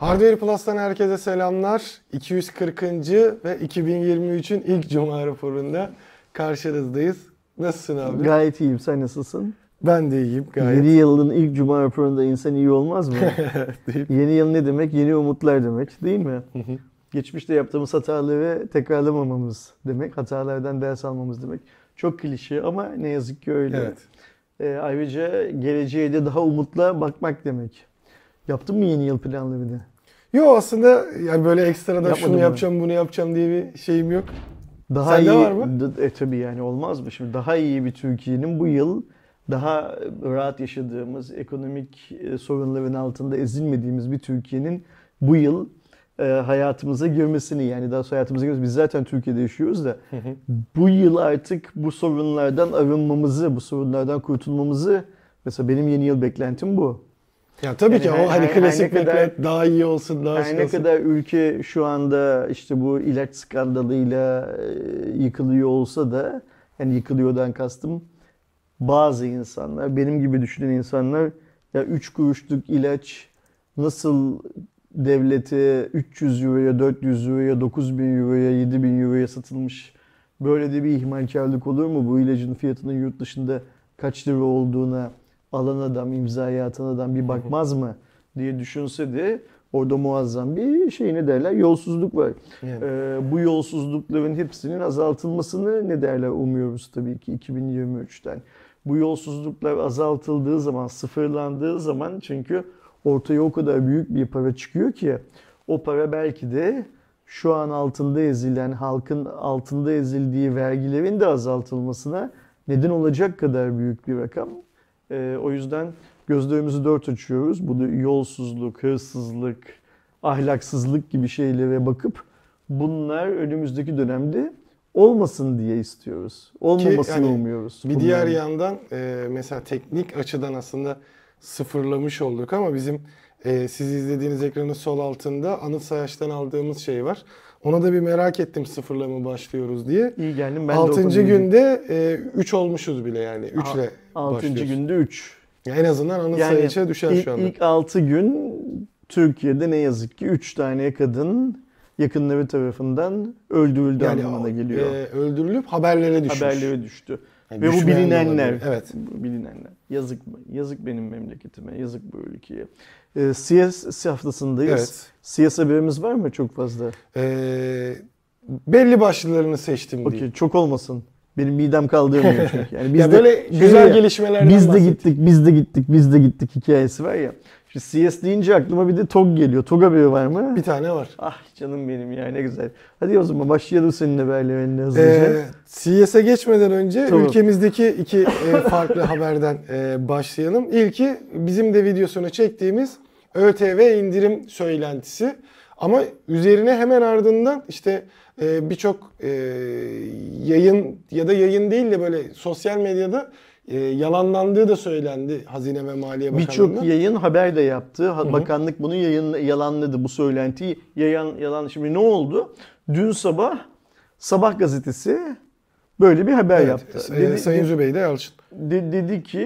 Hardware Plus'tan herkese selamlar. 240. ve 2023'ün ilk Cuma raporunda karşınızdayız. Nasılsın abi? Gayet iyiyim. Sen nasılsın? Ben de iyiyim gayet. Yeni yılın ilk Cuma raporunda insan iyi olmaz mı? Yeni yıl ne demek? Yeni umutlar demek değil mi? Geçmişte yaptığımız hataları tekrarlamamamız demek. Hatalardan ders almamız demek. Çok klişe ama ne yazık ki öyle. Evet. Ayrıca geleceğe de daha umutla bakmak demek. Yaptın mı yeni yıl planları bir de? Yok aslında yani böyle ekstradan şunu yapacağım bunu yapacağım diye bir şeyim yok. Daha sende iyi, var mı? Tabii yani olmaz mı? Şimdi daha iyi bir Türkiye'nin bu yıl daha rahat yaşadığımız, ekonomik sorunların altında ezilmediğimiz bir Türkiye'nin bu yıl hayatımıza girmesini yani daha sonra hayatımıza girmesini biz zaten Türkiye'de yaşıyoruz da bu yıl artık bu sorunlardan arınmamızı, bu sorunlardan kurtulmamızı mesela benim yeni yıl beklentim bu. Ya tabii yani ki o hani klasik beklent daha iyi olsun, daha iyi olsun. Ne kadar ülke şu anda işte bu ilaç skandalıyla yıkılıyor olsa da yani yıkılıyordan kastım bazı insanlar, benim gibi düşünen insanlar ya 3 kuruşluk ilaç nasıl devlete 300 euroya, 400 euroya, 9000 euroya, 7000 euroya satılmış böyle de bir ihmalkarlık olur mu? Bu ilacın fiyatının yurt dışında kaç lira olduğuna alan adam, imzayı atan adam bir bakmaz mı diye düşünse de orada muazzam bir şey ne derler? Yolsuzluk var. Yani. Bu yolsuzlukların hepsinin azaltılmasını ne derler umuyoruz tabii ki 2023'ten. Bu yolsuzluklar azaltıldığı zaman, sıfırlandığı zaman çünkü ortaya o kadar büyük bir para çıkıyor ki o para belki de şu an altında ezilen, halkın altında ezildiği vergilerin de azaltılmasına neden olacak kadar büyük bir rakam. O yüzden gözlerimizi dört açıyoruz. Bu da yolsuzluk, hırsızlık, ahlaksızlık gibi şeylere bakıp bunlar önümüzdeki dönemde olmasın diye istiyoruz. Olmamasını yani, umuyoruz. Bir diğer yandan mesela teknik açıdan aslında sıfırlamış olduk ama bizim sizi izlediğiniz ekranın sol altında Anıt Sayaç'tan aldığımız şey var. Ona da bir merak ettim sıfırlama başlıyoruz diye. İyi geldim ben 6. de 6. günde 3 olmuşuz bile yani 3 ile başlıyoruz. 6. günde 3. En azından Anıt yani Sayaç'a düşer şu anda. İlk 6 gün Türkiye'de ne yazık ki 3 tane kadın yakınları tarafından öldürüldü yani anlamına geliyor. Öldürülüp haberlere düşmüş. Haberlere düştü. Yani ve bu bilinenler. Evet. Bu bilinenler. Yazık mı? Yazık benim memleketime. Yazık bu ülkeye. CS haftasındayız. Evet. CS haberimiz var mı çok fazla? Belli başlılarını seçtim okay, diye. Çok olmasın. Benim midem kaldırmıyor çünkü. Yani biz ya de, böyle güzel ya, gelişmelerden Biz de gittik hikayesi var ya. Şimdi CS deyince aklıma bir de Togg geliyor. Togg haberi var mı? Bir tane var. Ah canım benim ya ne güzel. Hadi o zaman başlayalım seninle haberlerini hızlıca. CS'e geçmeden önce tamam. Ülkemizdeki iki farklı haberden başlayalım. İlki bizim de videosunu çektiğimiz ÖTV indirim söylentisi. Ama üzerine hemen ardından işte birçok yayın ya da yayın değil de böyle sosyal medyada yalanlandığı da söylendi Hazine ve Maliye Bakanlığı'nda. Birçok yayın haber de yaptı. Hı-hı. Bakanlık bunu yalanladı bu söylentiyi. Şimdi ne oldu? Dün sabah Sabah Gazetesi böyle bir haber yaptı. Sayın Zübeyde Yalçın. Dedi ki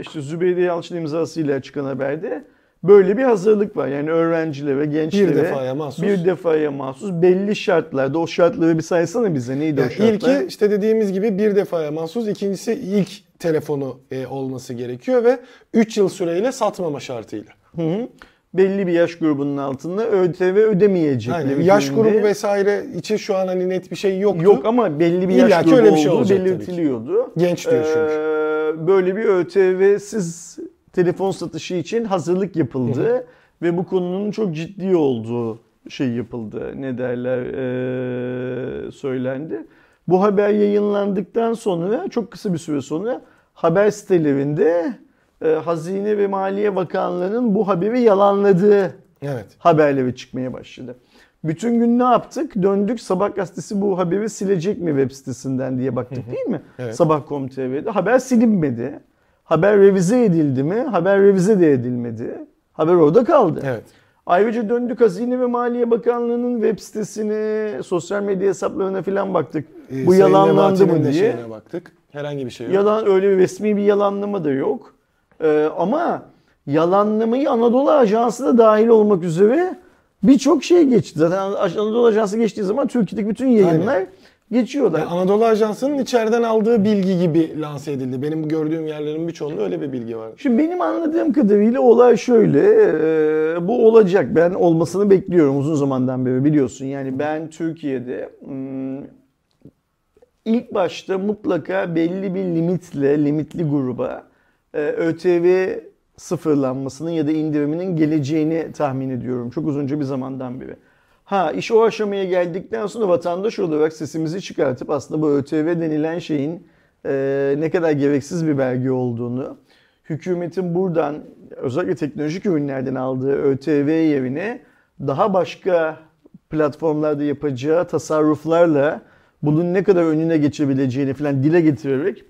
işte Zübeyde Yalçın imzasıyla çıkan haberde böyle bir hazırlık var. Yani öğrencilere, gençlere bir defaya mahsus belli şartlarda. O şartları bir saysana bize. Neydi yani o şartlar? İlki işte dediğimiz gibi bir defaya mahsus. İkincisi ilk telefonu olması gerekiyor ve 3 yıl süreyle satmama şartıyla. Hı-hı. Belli bir yaş grubunun altında ÖTV ödemeyecekler. Yani yaş grubu vesaire için şu an hani net bir şey yoktu. Yok ama belli bir yaş grubu öyle bir şey olduğu belirtiliyordu. Genç diyor çünkü. Böyle bir ÖTV'siz telefon satışı için hazırlık yapıldı ve bu konunun çok ciddi olduğu şey yapıldı. Ne derler söylendi. Bu haber yayınlandıktan sonra çok kısa bir süre sonra haber sitelerinde Hazine ve Maliye Bakanlığı'nın bu haberi yalanladığı haberleri çıkmaya başladı. Bütün gün ne yaptık? Döndük Sabah Gazetesi bu haberi silecek mi web sitesinden diye baktık değil mi? Evet. Sabah.com.tr'de haber silinmedi. Haber revize edildi mi? Haber revize de edilmedi. Haber orada kaldı. Evet. Ayrıca döndük Hazine ve Maliye Bakanlığı'nın web sitesine, sosyal medya hesaplarına filan baktık. Bu yalanlandı mı diye. Baktık. Herhangi bir şey yok. Öyle bir resmi bir yalanlama da yok. Ama yalanlamayı Anadolu Ajansı da dahil olmak üzere birçok şey geçti. Zaten Anadolu Ajansı geçtiği zaman Türkiye'deki bütün yayınlar aynen geçiyorlar. Yani Anadolu Ajansı'nın içeriden aldığı bilgi gibi lanse edildi. Benim gördüğüm yerlerin birçoğunda öyle bir bilgi var. Şimdi benim anladığım kadarıyla olay şöyle. Bu olacak. Ben olmasını bekliyorum uzun zamandan beri, biliyorsun. Yani ben Türkiye'de ilk başta mutlaka belli bir limitle, limitli gruba ÖTV sıfırlanmasının ya da indiriminin geleceğini tahmin ediyorum. Çok uzunca bir zamandan beri. Ha, iş o aşamaya geldikten sonra vatandaş olarak sesimizi çıkartıp aslında bu ÖTV denilen şeyin ne kadar gereksiz bir vergi olduğunu, hükümetin buradan özellikle teknolojik ürünlerden aldığı ÖTV yerine daha başka platformlarda yapacağı tasarruflarla bunun ne kadar önüne geçebileceğini falan dile getirerek,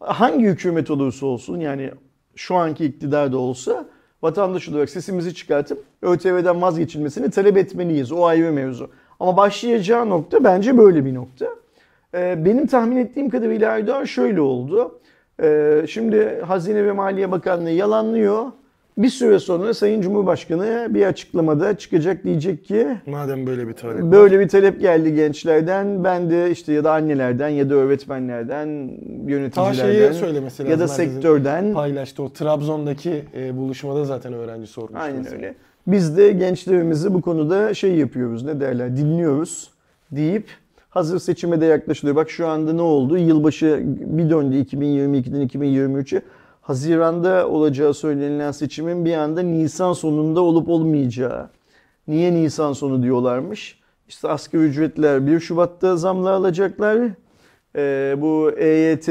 hangi hükümet olursa olsun, yani şu anki iktidar da olsa, vatandaş olarak sesimizi çıkartıp ÖTV'den vazgeçilmesini talep etmeliyiz. O ayrı mevzu. Ama başlayacağı nokta bence böyle bir nokta. Benim tahmin ettiğim kadarıyla Erdoğan şöyle oldu. Şimdi Hazine ve Maliye Bakanlığı yalanlıyor. Bir süre sonra Sayın Cumhurbaşkanı bir açıklamada çıkacak, diyecek ki madem böyle bir talep var, böyle bir talep geldi gençlerden, ben de işte ya da annelerden ya da öğretmenlerden, yöneticilerden ya da sektörden paylaştı. O Trabzon'daki buluşmada zaten öğrenci sormuş. Aynen öyle. Mesela. Biz de gençlerimizi bu konuda şey yapıyoruz, ne derler, dinliyoruz deyip hazır seçime de yaklaşılıyor. Bak şu anda ne oldu? Yılbaşı bir döndü 2022'den 2023'e. Haziran'da olacağı söylenilen seçimin bir anda Nisan sonunda olup olmayacağı. Niye Nisan sonu diyorlarmış? İşte asgari ücretler 1 Şubat'ta zamla alacaklar. Bu EYT,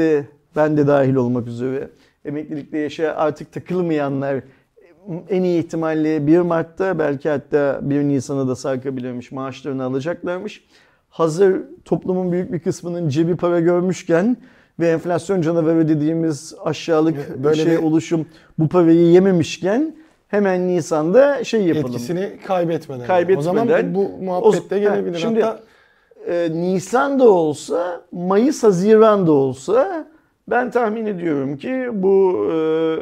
ben de dahil olmak üzere, emeklilikte yaşa artık takılmayanlar en iyi ihtimalle 1 Mart'ta belki hatta 1 Nisan'a da sarkabilirmiş, maaşlarını alacaklarmış. Hazır toplumun büyük bir kısmının cebi para görmüşken ve enflasyon canavarı dediğimiz aşağılık böyle şey, oluşum bu parayı yememişken hemen Nisan'da şey yapalım. Etkisini kaybetmeden. O zaman bu muhabbette gelebilir. Şimdi hatta Nisan'da olsa, Mayıs Haziran'da olsa ben tahmin ediyorum ki bu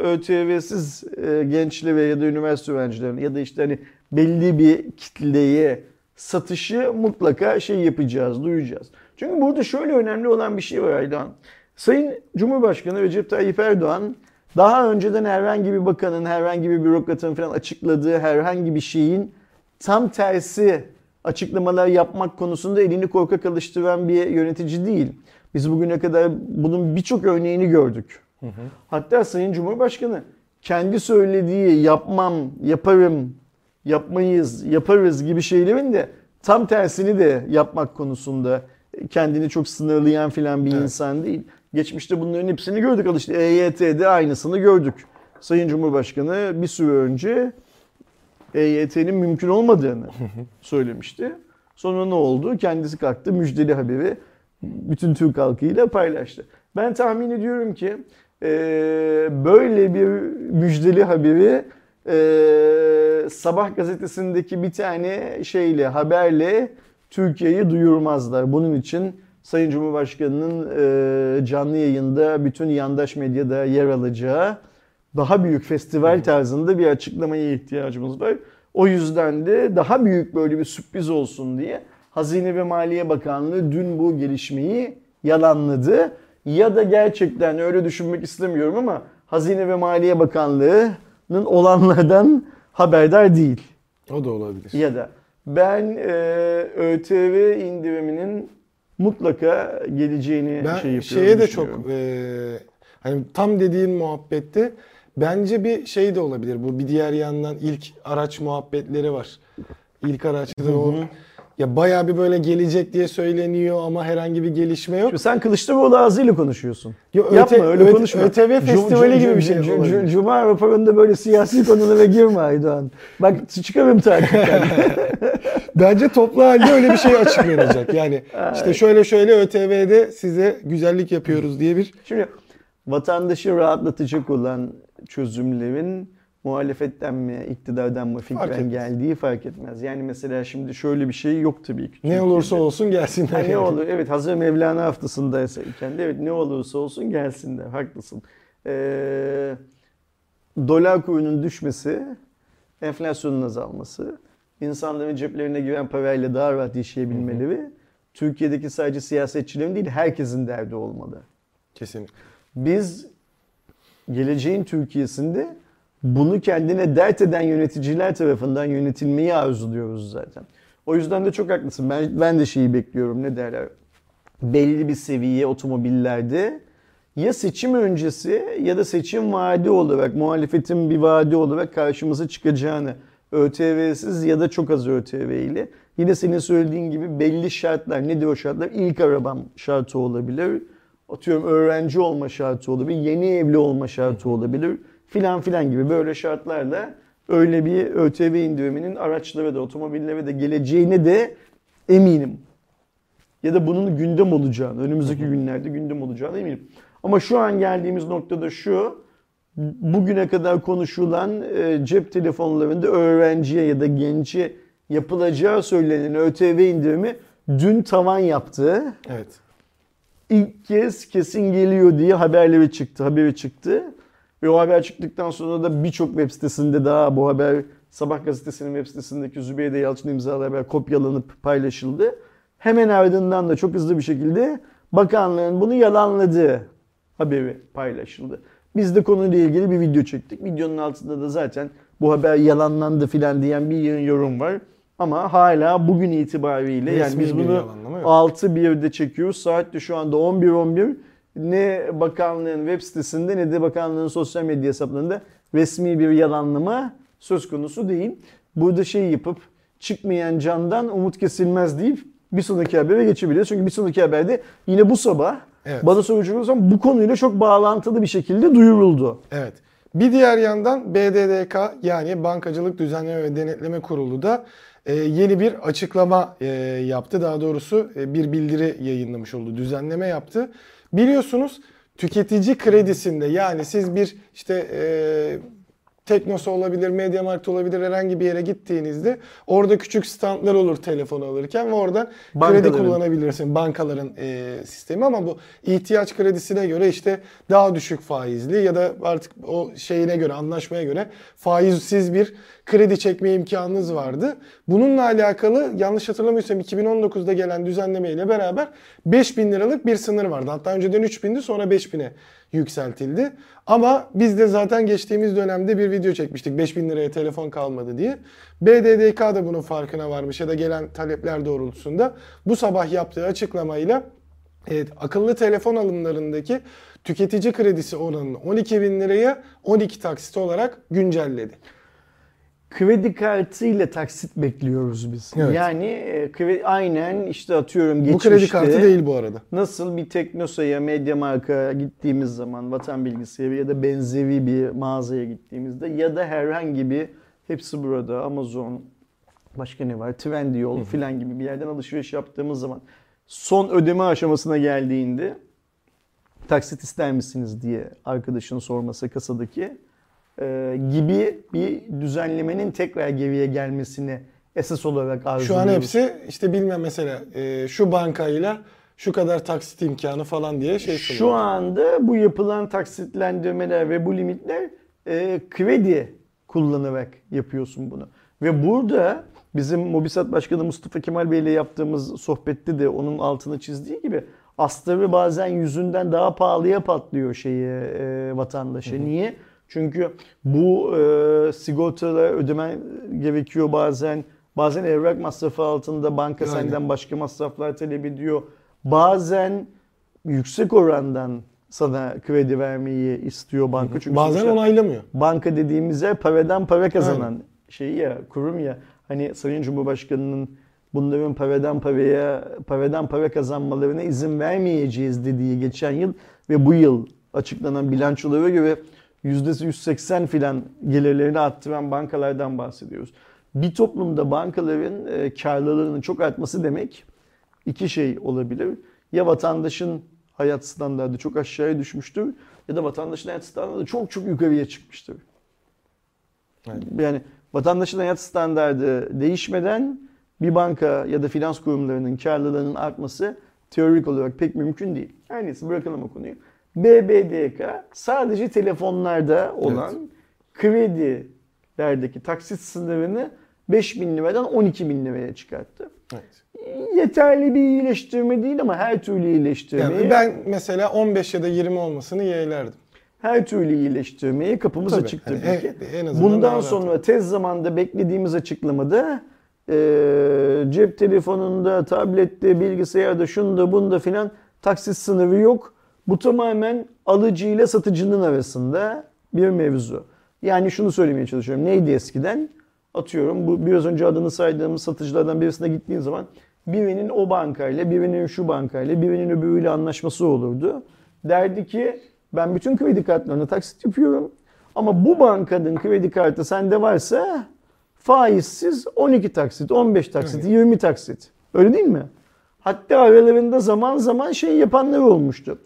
ÖTV'siz gençlere ya da üniversite öğrencilerine ya da işte hani belli bir kitleye satışı mutlaka şey yapacağız, duyacağız. Çünkü burada şöyle önemli olan bir şey var Aydan. Sayın Cumhurbaşkanı Recep Tayyip Erdoğan daha önceden herhangi bir bakanın, herhangi bir bürokratın falan açıkladığı herhangi bir şeyin tam tersi açıklamalar yapmak konusunda elini korkak alıştıran bir yönetici değil. Biz bugüne kadar bunun birçok örneğini gördük. Hı hı. Hatta Sayın Cumhurbaşkanı kendi söylediği yapmam, yaparım, yapmayız, yaparız gibi şeylerin de tam tersini de yapmak konusunda kendini çok sınırlayan filan bir insan değil. Geçmişte bunların hepsini gördük. Al işte EYT'de aynısını gördük. Sayın Cumhurbaşkanı bir süre önce EYT'nin mümkün olmadığını söylemişti. Sonra ne oldu? Kendisi kalktı, müjdeli haberi bütün Türk halkıyla paylaştı. Ben tahmin ediyorum ki böyle bir müjdeli haberi Sabah Gazetesi'ndeki bir tane şeyle, haberle Türkiye'yi duyurmazlar. Bunun için Sayın Cumhurbaşkanı'nın canlı yayında bütün yandaş medyada yer alacağı daha büyük festival tarzında bir açıklamaya ihtiyacımız var. O yüzden de daha büyük böyle bir sürpriz olsun diye Hazine ve Maliye Bakanlığı dün bu gelişmeyi yalanladı. Ya da gerçekten öyle düşünmek istemiyorum ama Hazine ve Maliye Bakanlığı'nın olanlardan haberdar değil. O da olabilir. Ya da ben ÖTV indiriminin mutlaka geleceğini ben şey yapıyorum. Şeye de çok hani tam dediğin muhabbette bence bir şey de olabilir. Bu bir diğer yandan ilk araç muhabbetleri var. İlk araçta o ya bayağı bir böyle gelecek diye söyleniyor ama herhangi bir gelişme yok. Şimdi sen Kılıçdaroğlu ağzıyla konuşuyorsun. Yo, yapma öyle konuşma. ÖTV festivali gibi bir şey. Cuma raporunda böyle siyasi konulara girme Aydoğan. Bak çıkamıyorum takipten. Bence toplu halde öyle bir şey açıklanacak. Yani işte şöyle şöyle ÖTV'de size güzellik yapıyoruz diye bir. Şimdi vatandaşı rahatlatacak olan çözümlerin muhalefetten mi, iktidardan mı fikren geldiği fark etmez. Yani mesela şimdi şöyle bir şey yok tabii ki. Ne olursa olsun gelsinler. Yani. Ne olur? Evet, hazır Mevlana haftasındaysa kendi, evet ne olursa olsun gelsinler. Haklısın. dolar kurunun düşmesi, enflasyonun azalması, insanların ceplerine giren parayla daha rahat yaşayabilmeleri, Türkiye'deki sadece siyasetçilerin değil herkesin derdi olmalı. Kesinlikle. Biz geleceğin Türkiye'sinde bunu kendine dert eden yöneticiler tarafından yönetilmeyi arzuluyoruz zaten. O yüzden de çok haklısın. Ben de şeyi bekliyorum, ne derler? Belli bir seviye otomobillerde ya seçim öncesi ya da seçim vaadi olarak, muhalefetin bir vaadi olarak karşımıza çıkacağını, ÖTV'siz ya da çok az ÖTV ile, yine senin söylediğin gibi belli şartlar, nedir o şartlar? İlk arabam şartı olabilir, atıyorum öğrenci olma şartı olabilir, yeni evli olma şartı olabilir filan filan gibi böyle şartlarla öyle bir ÖTV indiriminin araçlara da otomobillere de geleceğine de eminim. Ya da bunun gündem olacağını, önümüzdeki günlerde gündem olacağını eminim. Ama şu an geldiğimiz noktada şu, bugüne kadar konuşulan cep telefonlarında öğrenciye ya da genci yapılacağı söylenen ÖTV indirimi dün tavan yaptı. Evet. İlk kez kesin geliyor diye haberi çıktı. Ve o haber çıktıktan sonra da birçok web sitesinde daha bu haber, Sabah Gazetesi'nin web sitesindeki Zübeyde Yalçın imzalı haber kopyalanıp paylaşıldı. Hemen ardından da çok hızlı bir şekilde bakanlığın bunu yalanladığı haberi paylaşıldı. Biz de konuyla ilgili bir video çektik. Videonun altında da zaten bu haber yalanlandı filan diyen bir yorum var. Ama hala bugün itibariyle resmi, yani biz bunu 6.1'de çekiyoruz. Saat de şu anda 11.11. Ne bakanlığın web sitesinde ne de bakanlığın sosyal medya hesaplarında resmi bir yalanlama söz konusu değil. Burada şey yapıp çıkmayan candan umut kesilmez deyip bir sonraki habere geçebiliriz. Çünkü bir sonraki haberde yine bu sabah, evet, bana soracak zaman bu konuyla çok bağlantılı bir şekilde duyuruldu. Evet. Bir diğer yandan BDDK, yani Bankacılık Düzenleme ve Denetleme Kurulu da yeni bir açıklama yaptı. Daha doğrusu bir bildiri yayınlamış oldu. Düzenleme yaptı. Biliyorsunuz tüketici kredisinde, yani siz bir işte Teknosa olabilir, MediaMarkt olabilir, herhangi bir yere gittiğinizde orada küçük standlar olur telefon alırken ve oradan kredi kullanabilirsin. Bankaların sistemi, ama bu ihtiyaç kredisine göre işte daha düşük faizli ya da artık o şeyine göre, anlaşmaya göre faizsiz bir kredi çekme imkanınız vardı. Bununla alakalı yanlış hatırlamıyorsam 2019'da gelen düzenlemeyle beraber 5.000 liralık bir sınır vardı. Hatta önceden 3.000'di, sonra 5.000'e yükseltildi. Ama biz de zaten geçtiğimiz dönemde bir video çekmiştik 5.000 liraya telefon kalmadı diye. BDDK da bunun farkına varmış ya da gelen talepler doğrultusunda bu sabah yaptığı açıklamayla akıllı telefon alımlarındaki tüketici kredisi oranını 12.000 liraya 12 taksit olarak güncelledi. Kredi kartı ile taksit bekliyoruz biz. Evet. Yani aynen işte atıyorum geçmişte. Bu kredi kartı değil bu arada. Nasıl bir Teknosa'ya, MediaMarkt'a gittiğimiz zaman, Vatan Bilgisayarı ya da benzeri bir mağazaya gittiğimizde ya da herhangi bir, hepsi burada, Amazon, başka ne var, Trendyol filan gibi bir yerden alışveriş yaptığımız zaman son ödeme aşamasına geldiğinde taksit ister misiniz diye arkadaşın sorması kasadaki gibi bir düzenlemenin tekrar geriye gelmesini esas olarak arzu ediyoruz. Şu an hepsi işte bilmem mesela şu bankayla şu kadar taksit imkanı falan diye şey söylüyor. Şu anda bu yapılan taksitlendirmeler ve bu limitler kredi kullanarak yapıyorsun bunu. Ve burada bizim Mobisat Başkanı Mustafa Kemal Bey ile yaptığımız sohbette de onun altını çizdiği gibi astarı bazen yüzünden daha pahalıya patlıyor şeyi vatandaşa. Niye? Çünkü bu sigortalara ödemen gerekiyor bazen. Bazen evrak masrafı altında banka senden başka masraflar talep ediyor. Bazen yüksek orandan sana kredi vermeyi istiyor banka. Çünkü bazen onaylamıyor. Banka dediğimiz yer paradan para kazanan şey ya, kurum ya. Hani Sayın Cumhurbaşkanı'nın bunların paradan para kazanmalarına izin vermeyeceğiz dediği geçen yıl ve bu yıl açıklanan bilançolara göre %180 filan gelirlerini arttıran bankalardan bahsediyoruz. Bir toplumda bankaların karlılığının çok artması demek iki şey olabilir. Ya vatandaşın hayat standardı çok aşağıya düşmüştür ya da vatandaşın hayat standardı çok çok yukarıya çıkmıştır. Evet. Yani vatandaşın hayat standardı değişmeden bir banka ya da finans kurumlarının karlılığının artması teorik olarak pek mümkün değil. Her neyse, bırakalım o konuyu. BDDK sadece telefonlarda olan kredilerdeki taksit sınırını 5.000 liradan 12.000 liraya çıkarttı. Evet. Yeterli bir iyileştirme değil ama her türlü iyileştirmeyi... Yani ben mesela 15 ya da 20 olmasını yeğlerdim. Her türlü iyileştirmeye kapımız açık tabii hani ki. Bundan sonra tez zamanda beklediğimiz açıklamada cep telefonunda, tablette, bilgisayarda, şunda, bunda filan taksit sınırı yok. Bu tamamen alıcı ile satıcının arasında bir mevzu. Yani şunu söylemeye çalışıyorum. Neydi eskiden? Atıyorum bu biraz önce adını saydığımız satıcılardan birisine gittiğin zaman birinin o bankayla, birinin şu bankayla, birinin öbürüyle anlaşması olurdu. Derdi ki ben bütün kredi kartlarına taksit yapıyorum ama bu bankanın kredi kartı sende varsa faizsiz 12 taksit, 15 taksit, 20 taksit. Öyle değil mi? Hatta aralarında zaman zaman şey yapanlar olmuştu.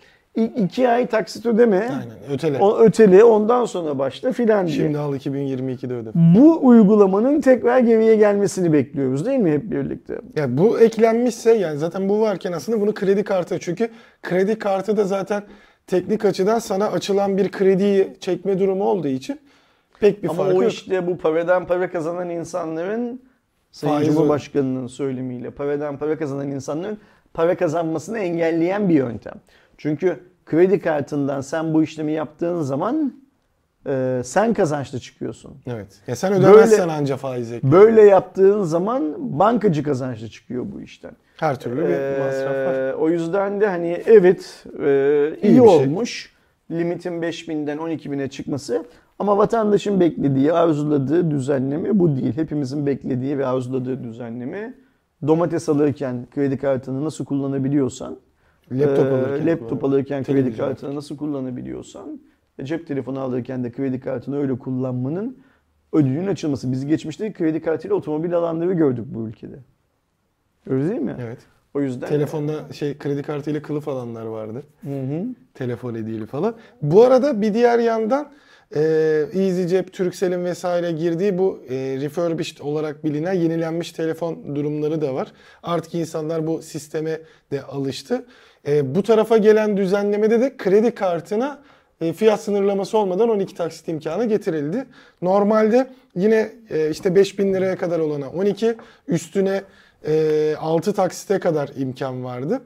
2 ay taksit ödeme, aynen, ötele. Ötele, ondan sonra başla filan diye. Şimdi al 2022'de öde. Bu uygulamanın tekrar geriye gelmesini bekliyoruz değil mi hep birlikte? Ya bu eklenmişse yani zaten bu varken aslında bunu kredi kartı çünkü kredi kartı da zaten teknik açıdan sana açılan bir krediyi çekme durumu olduğu için pek bir ama farkı yok. Ama o işte bu paradan para kazanan insanların Sayın Cumhurbaşkanı'nın söylemiyle paradan para kazanan insanların para kazanmasını engelleyen bir yöntem. Çünkü kredi kartından sen bu işlemi yaptığın zaman sen kazançlı çıkıyorsun. Evet. Ya sen ödemezsen böyle, anca faiz ekliyor. Böyle yaptığın zaman bankacı kazançlı çıkıyor bu işten. Her türlü bir masraf var. O yüzden de hani evet iyi olmuş. Şey. Limitin 5.000'den 12.000'e çıkması. Ama vatandaşın beklediği, arzuladığı düzenleme bu değil. Hepimizin beklediği ve arzuladığı düzenleme domates alırken kredi kartını nasıl kullanabiliyorsan laptop alırken kredi kartını nasıl kullanabiliyorsan cep telefonu alırken de kredi kartını öyle kullanmanın ödünün açılması. Biz geçmişte kredi kartıyla otomobil alanları gördük bu ülkede. Öyle değil mi? Evet. O yüzden telefonda kredi kartıyla kılıf alanlar vardı. Hı-hı. Telefon hediyeli falan. Bu arada bir diğer yandan EasyCep, Turkcell'in vesaire girdiği bu refurbished olarak bilinen yenilenmiş telefon durumları da var. Artık insanlar bu sisteme de alıştı. Bu tarafa gelen düzenlemede de kredi kartına fiyat sınırlaması olmadan 12 taksit imkanı getirildi. Normalde yine işte 5.000 liraya kadar olana 12, üstüne 6 taksite kadar imkan vardı.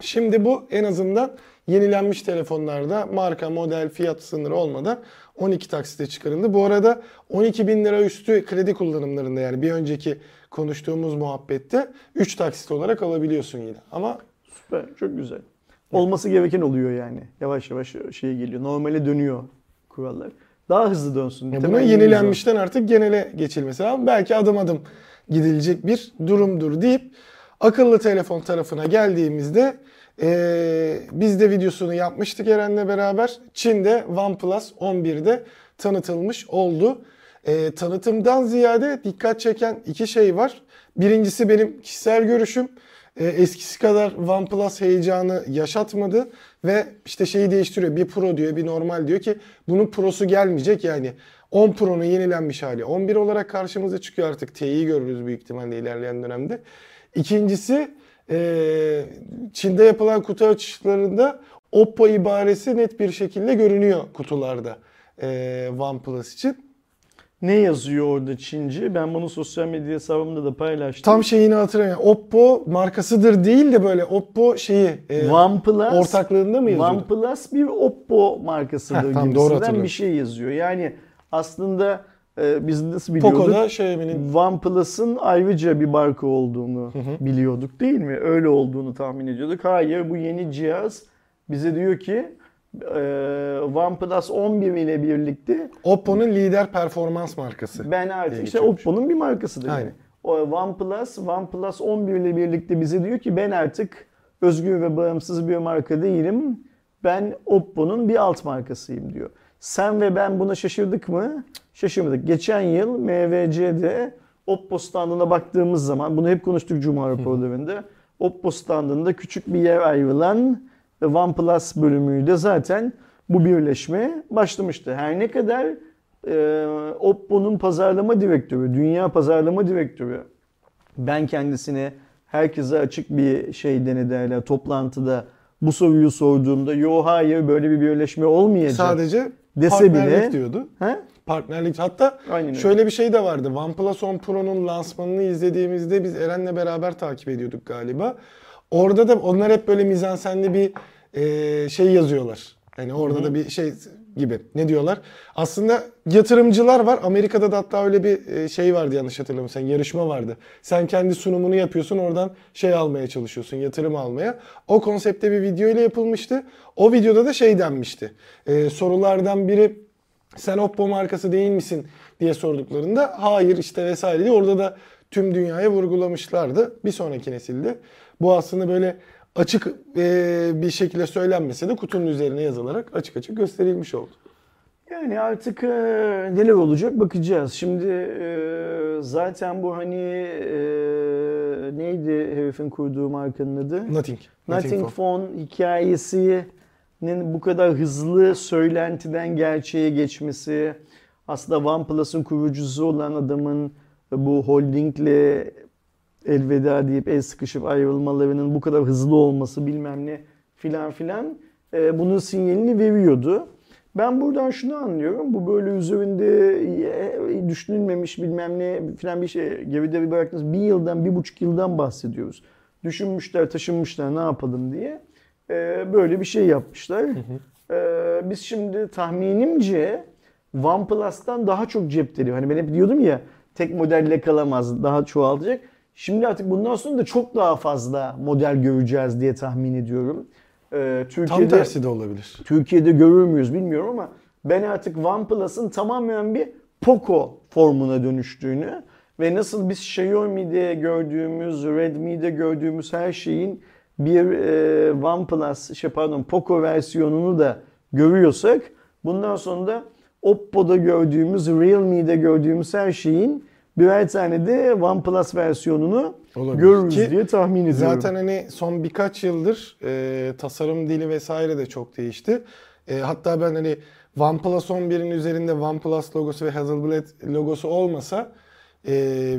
Şimdi bu en azından yenilenmiş telefonlarda marka, model, fiyat sınırı olmadan 12 taksite çıkarıldı. Bu arada 12.000 lira üstü kredi kullanımlarında yani bir önceki konuştuğumuz muhabbette 3 taksit olarak alabiliyorsun yine. Ama süper, çok güzel. Olması gereken oluyor yani. Yavaş yavaş şey geliyor. Normale dönüyor kurallar. Daha hızlı dönsün. Ya buna yenilenmişten artık genele geçilmesi lazım. Belki adım adım gidilecek bir durumdur deyip akıllı telefon tarafına geldiğimizde biz de videosunu yapmıştık Eren'le beraber. Çin'de OnePlus 11'de tanıtılmış oldu. Tanıtımdan ziyade dikkat çeken iki şey var. Birincisi benim kişisel görüşüm. Eskisi kadar OnePlus heyecanı yaşatmadı ve işte şeyi değiştiriyor. Bir Pro diyor, bir normal diyor ki bunun Pro'su gelmeyecek yani. 10 Pro'nun yenilenmiş hali 11 olarak karşımıza çıkıyor artık. T'yi görürüz büyük ihtimalle ilerleyen dönemde. İkincisi Çin'de yapılan kutu açışlarında Oppo ibaresi net bir şekilde görünüyor kutularda OnePlus için. Ne yazıyor orada Çince? Ben bunu sosyal medya hesabımda da paylaştım. Tam şeyini hatırlamıyorum. Oppo markasıdır değil de böyle Oppo şeyi OnePlus, ortaklığında mı yazıyor? OnePlus bir Oppo markasıdır gibisinden bir şey yazıyor. Yani aslında biz nasıl biliyorduk? OnePlus'ın ayrıca bir marka olduğunu biliyorduk değil mi? Öyle olduğunu tahmin ediyorduk. Hayır bu yeni cihaz bize diyor ki OnePlus 11 ile birlikte Oppo'nun lider performans markası. Ben artık işte Oppo'nun bir markasıdır. Yani. OnePlus 11 ile birlikte bize diyor ki ben artık özgür ve bağımsız bir marka değilim. Ben Oppo'nun bir alt markasıyım diyor. Sen ve ben buna şaşırdık mı? Şaşırmadık. Geçen yıl MVC'de Oppo standına baktığımız zaman, bunu hep konuştuk Cuma raporlarında, Oppo standında küçük bir yer ayrılan OnePlus bölümüyle zaten bu birleşme başlamıştı. Her ne kadar Oppo'nun pazarlama direktörü, dünya pazarlama direktörü, ben kendisine herkese açık bir şey denediler toplantıda bu soruyu sorduğumda yo hayır böyle bir birleşme olmayacak. Sadece dese bile, partnerlik diyordu. He? partnerlik. Hatta aynen şöyle öyle bir şey de vardı. OnePlus 10 Pro'nun lansmanını izlediğimizde biz Eren'le beraber takip ediyorduk galiba. Orada da onlar hep böyle mizansenli bir şey yazıyorlar. Yani orada da bir şey gibi. Ne diyorlar? Aslında yatırımcılar var. Amerika'da da hatta öyle bir şey vardı yanlış hatırlamıyorsam. Yarışma vardı. Sen kendi sunumunu yapıyorsun. Oradan şey almaya çalışıyorsun. Yatırım almaya. O konsepte bir video ile yapılmıştı. O videoda da şey denmişti. Sorulardan biri sen Oppo markası değil misin diye sorduklarında hayır işte vesaire diye. Orada da tüm dünyaya vurgulamışlardı. Bir sonraki nesilde. Bu aslında böyle açık bir şekilde söylenmese de kutunun üzerine yazılarak açık açık gösterilmiş oldu. Yani artık neler olacak bakacağız. Şimdi zaten bu hani neydi herifin kurduğu markanın adı? Nothing Phone hikayesinin bu kadar hızlı söylentiden gerçeğe geçmesi, aslında OnePlus'ın kurucusu olan adamın bu holdingle elveda deyip el sıkışıp ayrılmalarının bu kadar hızlı olması bilmem ne filan filan bunun sinyalini veriyordu. Ben buradan şunu anlıyorum. Bu böyle üzerinde düşünülmemiş bilmem ne filan bir şey geride bir bıraktınız. Bir yıldan, 1,5 yıldan bahsediyoruz. Düşünmüşler, taşınmışlar ne yapalım diye. Böyle bir şey yapmışlar. Biz şimdi tahminimce OnePlus'tan daha çok cep telefonu. Hani ben hep diyordum ya tek modelle kalamaz, daha çoğaltacak. Şimdi artık bundan sonra da çok daha fazla model göreceğiz diye tahmin ediyorum. Türkiye'de, tam tersi de olabilir. Türkiye'de görür müyüz bilmiyorum ama ben artık OnePlus'ın tamamen bir Poco formuna dönüştüğünü ve nasıl biz Xiaomi'de gördüğümüz, Redmi'de gördüğümüz her şeyin bir Poco versiyonunu da görüyorsak bundan sonra da Oppo'da gördüğümüz, Realme'de gördüğümüz her şeyin birer tane de OnePlus versiyonunu olabilir görürüz ki, diye tahmin ediyorum. Zaten hani son birkaç yıldır tasarım dili vesaire de çok değişti. Hatta ben hani OnePlus 11'in üzerinde OnePlus logosu ve Hasselblad logosu olmasa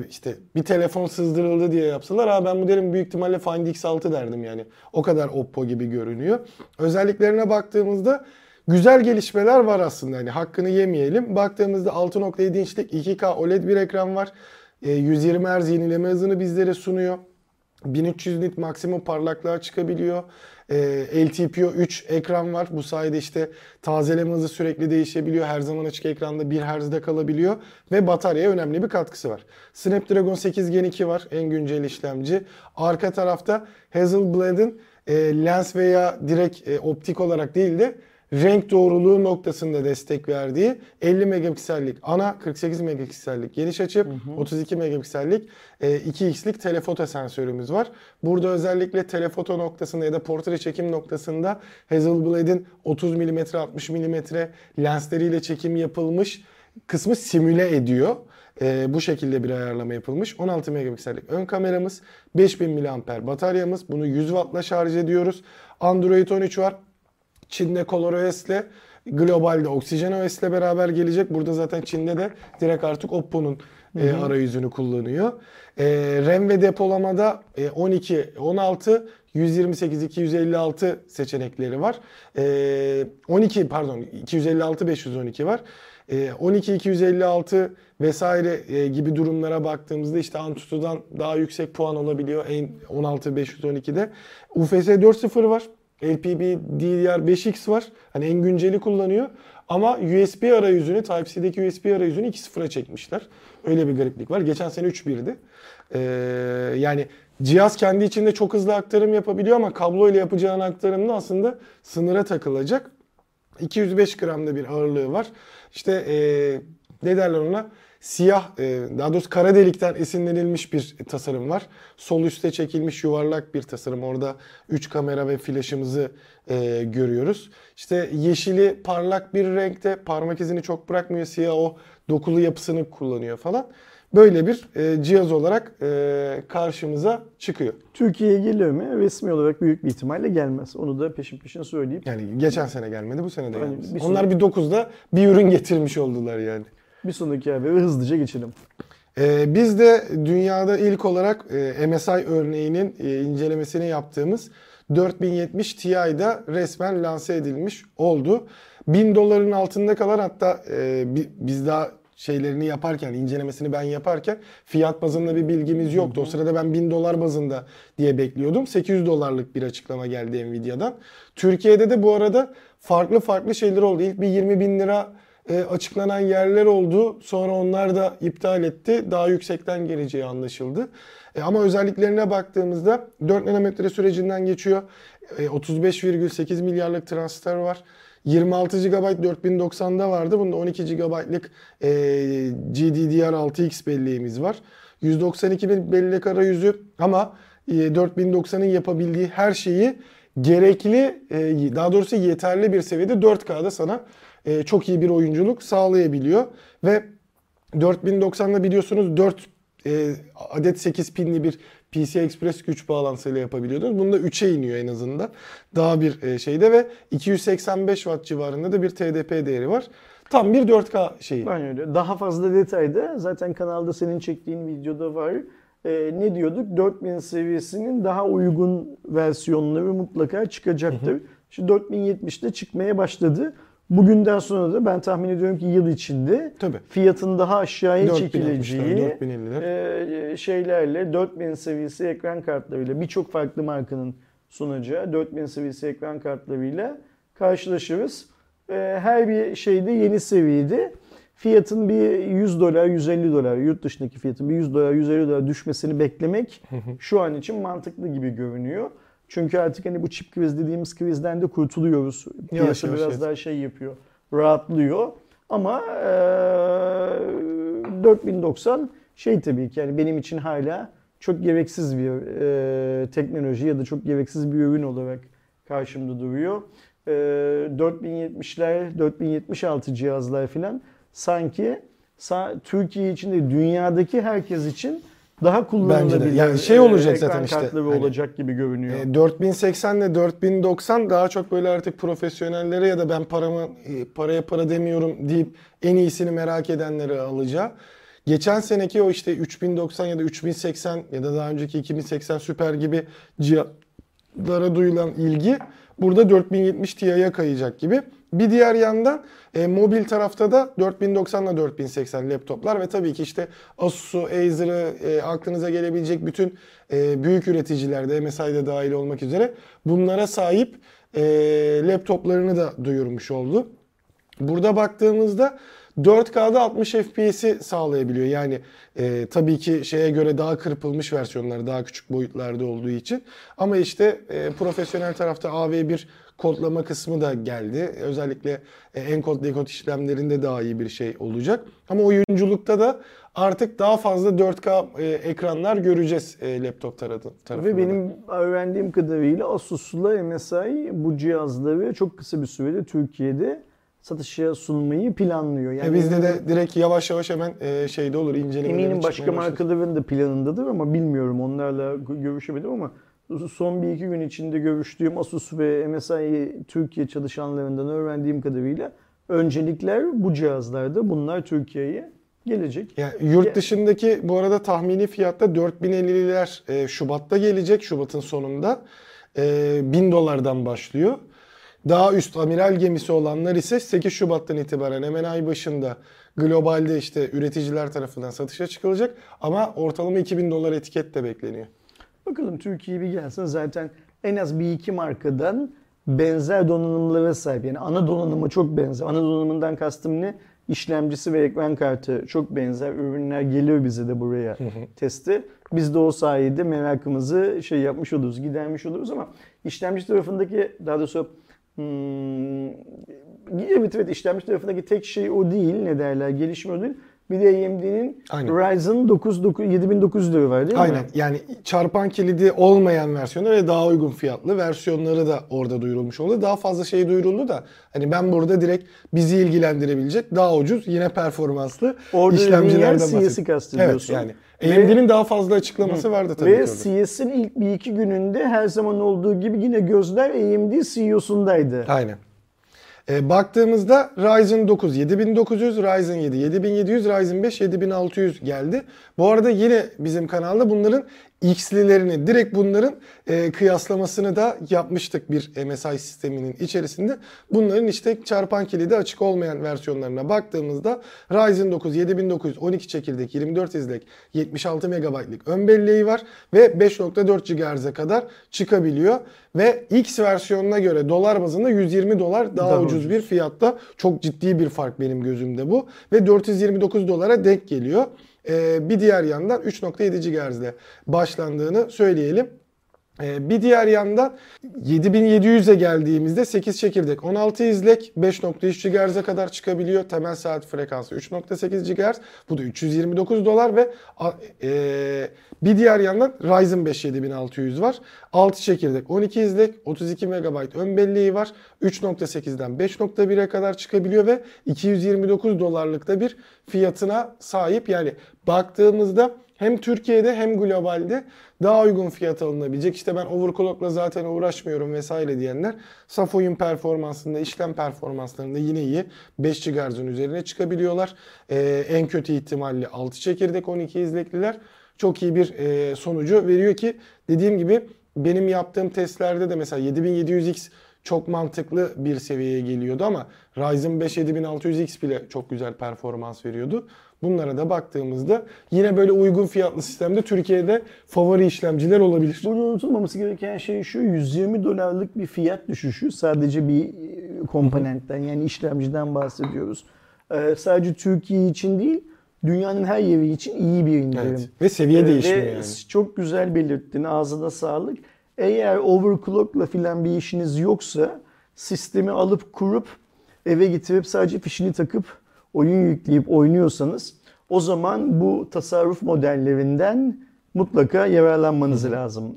işte bir telefon sızdırıldı diye yapsalar ben bu derim büyük ihtimalle Find X6 derdim yani. O kadar Oppo gibi görünüyor. Özelliklerine baktığımızda güzel gelişmeler var aslında. Hani hakkını yemeyelim. Baktığımızda 6.7 inçlik 2K OLED bir ekran var. 120 Hz yenileme hızını bizlere sunuyor. 1300 nit maksimum parlaklığa çıkabiliyor. LTPO 3 ekran var. Bu sayede işte tazeleme hızı sürekli değişebiliyor. Her zaman açık ekranda 1 Hz'de kalabiliyor. Ve bataryaya önemli bir katkısı var. Snapdragon 8 Gen 2 var. En güncel işlemci. Arka tarafta Hasselblad'ın lens veya direkt optik olarak değil de renk doğruluğu noktasında destek verdiği 50 megapiksellik ana, 48 megapiksellik geniş açı, 32 megapiksellik 2x'lik telefoto sensörümüz var. Burada özellikle telefoto noktasında ya da portre çekim noktasında Hasselblad'in 30 mm 60 mm lensleriyle çekim yapılmış kısmı simüle ediyor. Bu şekilde bir ayarlama yapılmış. 16 megapiksellik ön kameramız, 5000 mAh bataryamız. Bunu 100 Watt'la şarj ediyoruz. Android 13 var. Çin'de ColorOS'le, globalde OxygenOS'le beraber gelecek. Burada zaten Çin'de de direkt artık Oppo'nun arayüzünü kullanıyor. RAM ve depolamada 12, 16, 128, 256 seçenekleri var. 256, 512 var. 12, 256 vesaire gibi durumlara baktığımızda işte Antutu'dan daha yüksek puan olabiliyor. 16, 512'de. UFS 4.0 var. LPDDR5X var. Hani en günceli kullanıyor. Ama USB arayüzünü, Type-C'deki USB arayüzünü 2.0'a çekmişler. Öyle bir gariplik var. Geçen sene 3.1'di. Yani cihaz kendi içinde çok hızlı aktarım yapabiliyor ama kablo ile yapacağın aktarımda aslında sınıra takılacak. 205 gramda bir ağırlığı var. İşte ne derler ona? Siyah, daha doğrusu kara delikten esinlenilmiş bir tasarım var. Sol üste çekilmiş yuvarlak bir tasarım. Orada 3 kamera ve flaşımızı görüyoruz. İşte yeşili parlak bir renkte, parmak izini çok bırakmıyor. Siyah o dokulu yapısını kullanıyor falan. Böyle bir cihaz olarak karşımıza çıkıyor. Türkiye'ye geliyor mu? Resmi olarak büyük bir ihtimalle gelmez. Onu da peşin peşin söyleyeyim. Yani geçen sene gelmedi, bu sene de gelmez. Yani onlar bir 9'da bir ürün getirmiş oldular yani. Bir sonraki haberi hızlıca geçelim. Biz de dünyada ilk olarak MSI örneğinin incelemesini yaptığımız 4070 Ti'da resmen lanse edilmiş oldu. $1000'ın altında kalan, hatta biz daha şeylerini yaparken, incelemesini ben yaparken fiyat bazında bir bilgimiz yoktu. O sırada ben $1000 bazında diye bekliyordum. $800'lık bir açıklama geldi Nvidia'dan. Türkiye'de de bu arada farklı şeyler oldu. İlk bir $20.000 açıklanan yerler oldu. Sonra onlar da iptal etti. Daha yüksekten geleceği anlaşıldı. Ama özelliklerine baktığımızda 4 nanometre sürecinden geçiyor. 35,8 milyarlık transistör var. 26 GB 4090'da vardı. Bunda 12 GB'lık GDDR6X belleğimiz var. 192 bin bellek arayüzü ama 4090'ın yapabildiği her şeyi gerekli, daha doğrusu yeterli bir seviyede 4K'da sana çok iyi bir oyunculuk sağlayabiliyor. Ve 4090'da biliyorsunuz 4 adet 8 pinli bir PCI Express güç bağlantısıyla yapabiliyordunuz. Bunda 3'e iniyor en azından. Daha bir şeyde ve 285 Watt civarında da bir TDP değeri var. Tam bir 4K şeyi. Ben öyle. Daha fazla detayda zaten kanalda senin çektiğin videoda var. Ne diyorduk? 4000 seviyesinin daha uygun versiyonları mutlaka çıkacaktır. Şu 4070'de çıkmaya başladı. Bugünden sonra da ben tahmin ediyorum ki yıl içinde fiyatın daha aşağıya çekileceği şeylerle 4000 seviyesi ekran kartlarıyla birçok farklı markanın sunacağı 4000 seviyesi ekran kartlarıyla karşılaşırız. Her bir şeyde yeni seviyede fiyatın bir $100, $150, yurt dışındaki fiyatın bir $100, $150 düşmesini beklemek şu an için mantıklı gibi görünüyor. Çünkü artık hani bu chip kriz dediğimiz krizden de kurtuluyoruz. Piyasa biraz daha şey yapıyor, rahatlıyor. Ama 4090 şey tabii ki yani benim için hala çok gereksiz bir teknoloji ya da çok gereksiz bir ürün olarak karşımda duruyor. 4070'ler, 4076 cihazlar filan sanki Türkiye için de dünyadaki herkes için daha kullanılabilir. Yani şey olacak zaten işte. Ekran kartları olacak gibi görünüyor. 4080 ile 4090 daha çok böyle artık profesyonellere ya da ben paraya para demiyorum deyip en iyisini merak edenlere alacağı. Geçen seneki o işte 3090 ya da 3080 ya da daha önceki 2080 Super gibi cihazlara duyulan ilgi burada 4070 Ti'ye kayacak gibi. Bir diğer yandan mobil tarafta da 4090 ile 4080 laptoplar ve tabii ki işte Asus'u, Acer'ı, aklınıza gelebilecek bütün büyük üreticilerde, MSI'de dahil olmak üzere bunlara sahip laptoplarını da duyurmuş oldu. Burada baktığımızda 4K'da 60 FPS'i sağlayabiliyor. Yani tabii ki şeye göre daha kırpılmış versiyonları, daha küçük boyutlarda olduğu için. Ama işte profesyonel tarafta AV1 kodlama kısmı da geldi. Özellikle enkod dekod işlemlerinde daha iyi bir şey olacak. Ama oyunculukta da artık daha fazla 4K ekranlar göreceğiz laptop tarafında. Ve benim öğrendiğim kadarıyla Asus'la MSI bu cihazları çok kısa bir sürede Türkiye'de satışa sunmayı planlıyor. Yani bizde de direkt yavaş hemen şeyde olur, incelemeleri. Eminim başka markaların da planındadır ama bilmiyorum, onlarla görüşemedim ama son bir iki gün içinde görüştüğüm Asus ve MSI Türkiye çalışanlarından öğrendiğim kadarıyla öncelikler bu cihazlarda, bunlar Türkiye'ye gelecek. Yani yurt dışındaki bu arada tahmini fiyatta 4050'ler Şubat'ta gelecek, Şubat'ın sonunda $1000'dan başlıyor. Daha üst amiral gemisi olanlar ise 8 Şubat'tan itibaren hemen ay başında globalde işte üreticiler tarafından satışa çıkılacak ama ortalama $2000 etiket de bekleniyor. Bakalım Türkiye'ye bir gelsin, zaten en az bir iki markadan benzer donanımlara sahip. Yani ana donanıma çok benzer. Ana donanımından kastım ne? İşlemcisi ve ekran kartı çok benzer ürünler geliyor bize de buraya testi. Biz de o sayede merakımızı şey yapmış oluruz, gidermiş oluruz ama işlemci tarafındaki daha doğrusu evet işlemci tarafındaki tek şey o değil, ne derler, gelişme o değil. Bir de AMD'nin Ryzen 7900'leri var değil mi? Yani çarpan kilidi olmayan versiyonu ve daha uygun fiyatlı versiyonları da orada duyurulmuş oldu. Daha fazla şey duyuruldu da hani ben burada direkt bizi ilgilendirebilecek daha ucuz yine performanslı orada işlemcilerden bahsediyorum. CS'i kastediyorsun. Evet, yani AMD'nin daha fazla açıklaması vardı tabii. Ve CS'in ilk bir iki gününde her zaman olduğu gibi yine gözler AMD CEO'sundaydı. Aynen. Baktığımızda Ryzen 9 7900, Ryzen 7 7700, Ryzen 5 7600 geldi. Bu arada yine bizim kanalda bunların X'lilerini, direkt bunların kıyaslamasını da yapmıştık bir MSI sisteminin içerisinde. Bunların işte çarpan kilidi açık olmayan versiyonlarına baktığımızda Ryzen 9 7912 çekirdek 24 izlek 76 MB'lik ön belleği var ve 5.4 GHz'e kadar çıkabiliyor. Ve X versiyonuna göre dolar bazında $120 daha ucuz bir fiyatta. Çok ciddi bir fark benim gözümde bu. Ve $429'a denk geliyor. Bir diğer yandan 3.7 GHz ile başlandığını söyleyelim. Bir diğer yandan 7700'e geldiğimizde 8 çekirdek 16 izlek 5.3 GHz'e kadar çıkabiliyor. Temel saat frekansı 3.8 GHz. Bu da $329 ve bir diğer yandan Ryzen 5 7600 var. 6 çekirdek 12 izlek 32 MB ön belleği var. 3.8'den 5.1'e kadar çıkabiliyor ve $229'lukta bir fiyatına sahip. Yani baktığımızda hem Türkiye'de hem globalde daha uygun fiyata alınabilecek. İşte ben overclock'la zaten uğraşmıyorum vesaire diyenler saf oyun performansında, işlem performanslarında yine iyi 5 GHz'ın üzerine çıkabiliyorlar. En kötü ihtimalle 6 çekirdek 12 izlekliler çok iyi bir sonucu veriyor ki dediğim gibi benim yaptığım testlerde de mesela 7700X çok mantıklı bir seviyeye geliyordu ama Ryzen 5 7600X bile çok güzel performans veriyordu. Bunlara da baktığımızda yine böyle uygun fiyatlı sistemde Türkiye'de favori işlemciler olabilir. Burada unutulmaması gereken şey şu, $120'lık bir fiyat düşüşü sadece bir komponentten yani işlemciden bahsediyoruz. Sadece Türkiye için değil, dünyanın her yeri için iyi bir indirim. Evet. Ve seviye değişmiyor yani. Çok güzel belirttin, ağzına sağlık. Eğer overclock'la filan bir işiniz yoksa sistemi alıp kurup eve getirip sadece fişini takıp oyun yükleyip oynuyorsanız o zaman bu tasarruf modellerinden mutlaka yararlanmanız lazım.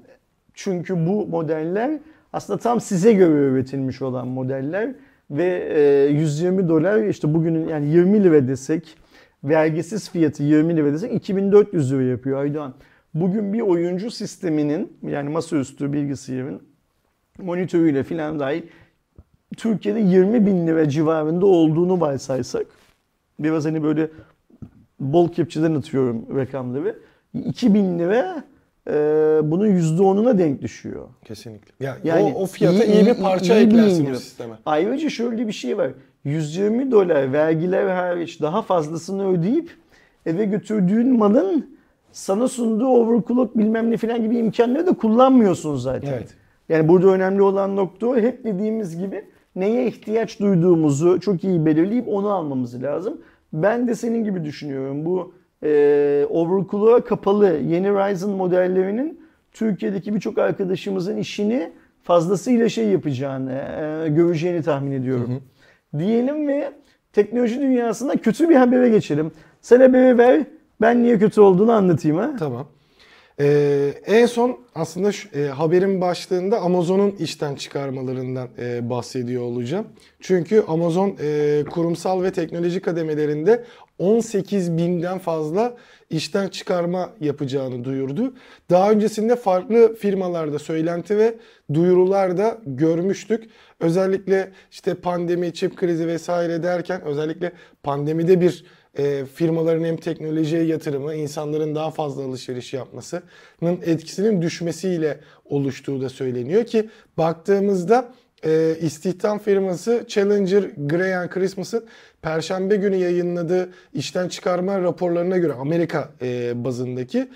Çünkü bu modeller aslında tam size göre üretilmiş olan modeller ve $120 işte bugünün yani 20 lira desek vergisiz fiyatı 20 lira desek 2400 lira yapıyor Aydoğan. Bugün bir oyuncu sisteminin yani masaüstü bilgisayarın monitörüyle filan dahil Türkiye'de 20.000 lira civarında olduğunu varsaysak biraz hani böyle bol kepçeden atıyorum rakamları. 2.000 lira bunun %10'una denk düşüyor. Kesinlikle. Yani o fiyata iyi bir parça eklersin sisteme. Ayrıca şöyle bir şey var. $120 vergiler hariç daha fazlasını ödeyip eve götürdüğün malın sana sunduğu overclock bilmem ne filan gibi imkanları da kullanmıyorsun zaten. Evet. Yani burada önemli olan nokta o. Hep dediğimiz gibi neye ihtiyaç duyduğumuzu çok iyi belirleyip onu almamız lazım. Ben de senin gibi düşünüyorum. Bu overclock'a kapalı yeni Ryzen modellerinin Türkiye'deki birçok arkadaşımızın işini fazlasıyla yapacağını, göreceğini tahmin ediyorum. Hı hı. Diyelim ve teknoloji dünyasında kötü bir habere geçelim. Sen haberi ver, ben niye kötü olduğunu anlatayım. Ha? Tamam. En son aslında şu, haberin başlığında Amazon'un işten çıkarmalarından bahsediyor olacağım. Çünkü Amazon kurumsal ve teknoloji kademelerinde 18.000'den fazla işten çıkarma yapacağını duyurdu. Daha öncesinde farklı firmalarda söylenti ve duyurular da görmüştük. Özellikle işte pandemi, çip krizi vesaire derken özellikle pandemide bir firmaların hem teknolojiye yatırımı, insanların daha fazla alışveriş yapmasının etkisinin düşmesiyle oluştuğu da söyleniyor ki baktığımızda istihdam firması Challenger Graham Christmas'ın Perşembe günü yayınladığı işten çıkarma raporlarına göre Amerika bazındaki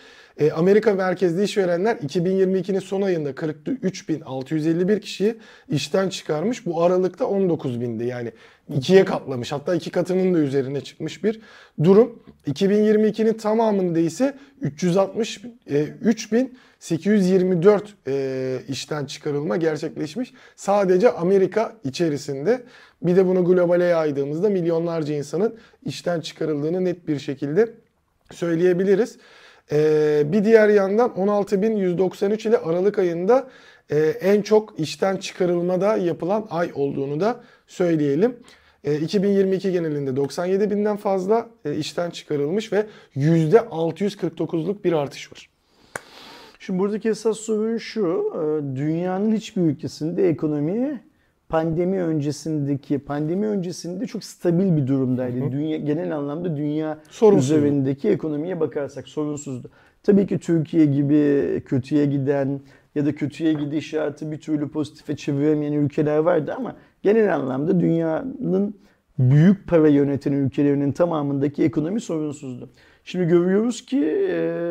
Amerika merkezli işverenler 2022'nin son ayında 43.651 kişiyi işten çıkarmış. Bu aralıkta 19.000'di yani 2'ye katlamış, hatta 2 katının da üzerine çıkmış bir durum. 2022'nin tamamında ise 3.824 işten çıkarılma gerçekleşmiş. Sadece Amerika içerisinde. Bir de bunu globale yaydığımızda milyonlarca insanın işten çıkarıldığını net bir şekilde söyleyebiliriz. Bir diğer yandan 16.193 ile Aralık ayında en çok işten çıkarılmada yapılan ay olduğunu da söyleyelim. 2022 genelinde 97.000'den fazla işten çıkarılmış ve %649'luk bir artış var. Şimdi buradaki esas sorun şu, dünyanın hiçbir ülkesinde ekonomiye pandemi öncesinde çok stabil bir durumdaydı. Hı hı. Dünya, genel anlamda dünya üzerindeki ekonomiye bakarsak sorunsuzdu. Tabii ki Türkiye gibi kötüye giden ya da kötüye gidişatı bir türlü pozitife çeviremeyen ülkeler vardı ama genel anlamda dünyanın büyük para yöneten ülkelerinin tamamındaki ekonomi sorunsuzdu. Şimdi görüyoruz ki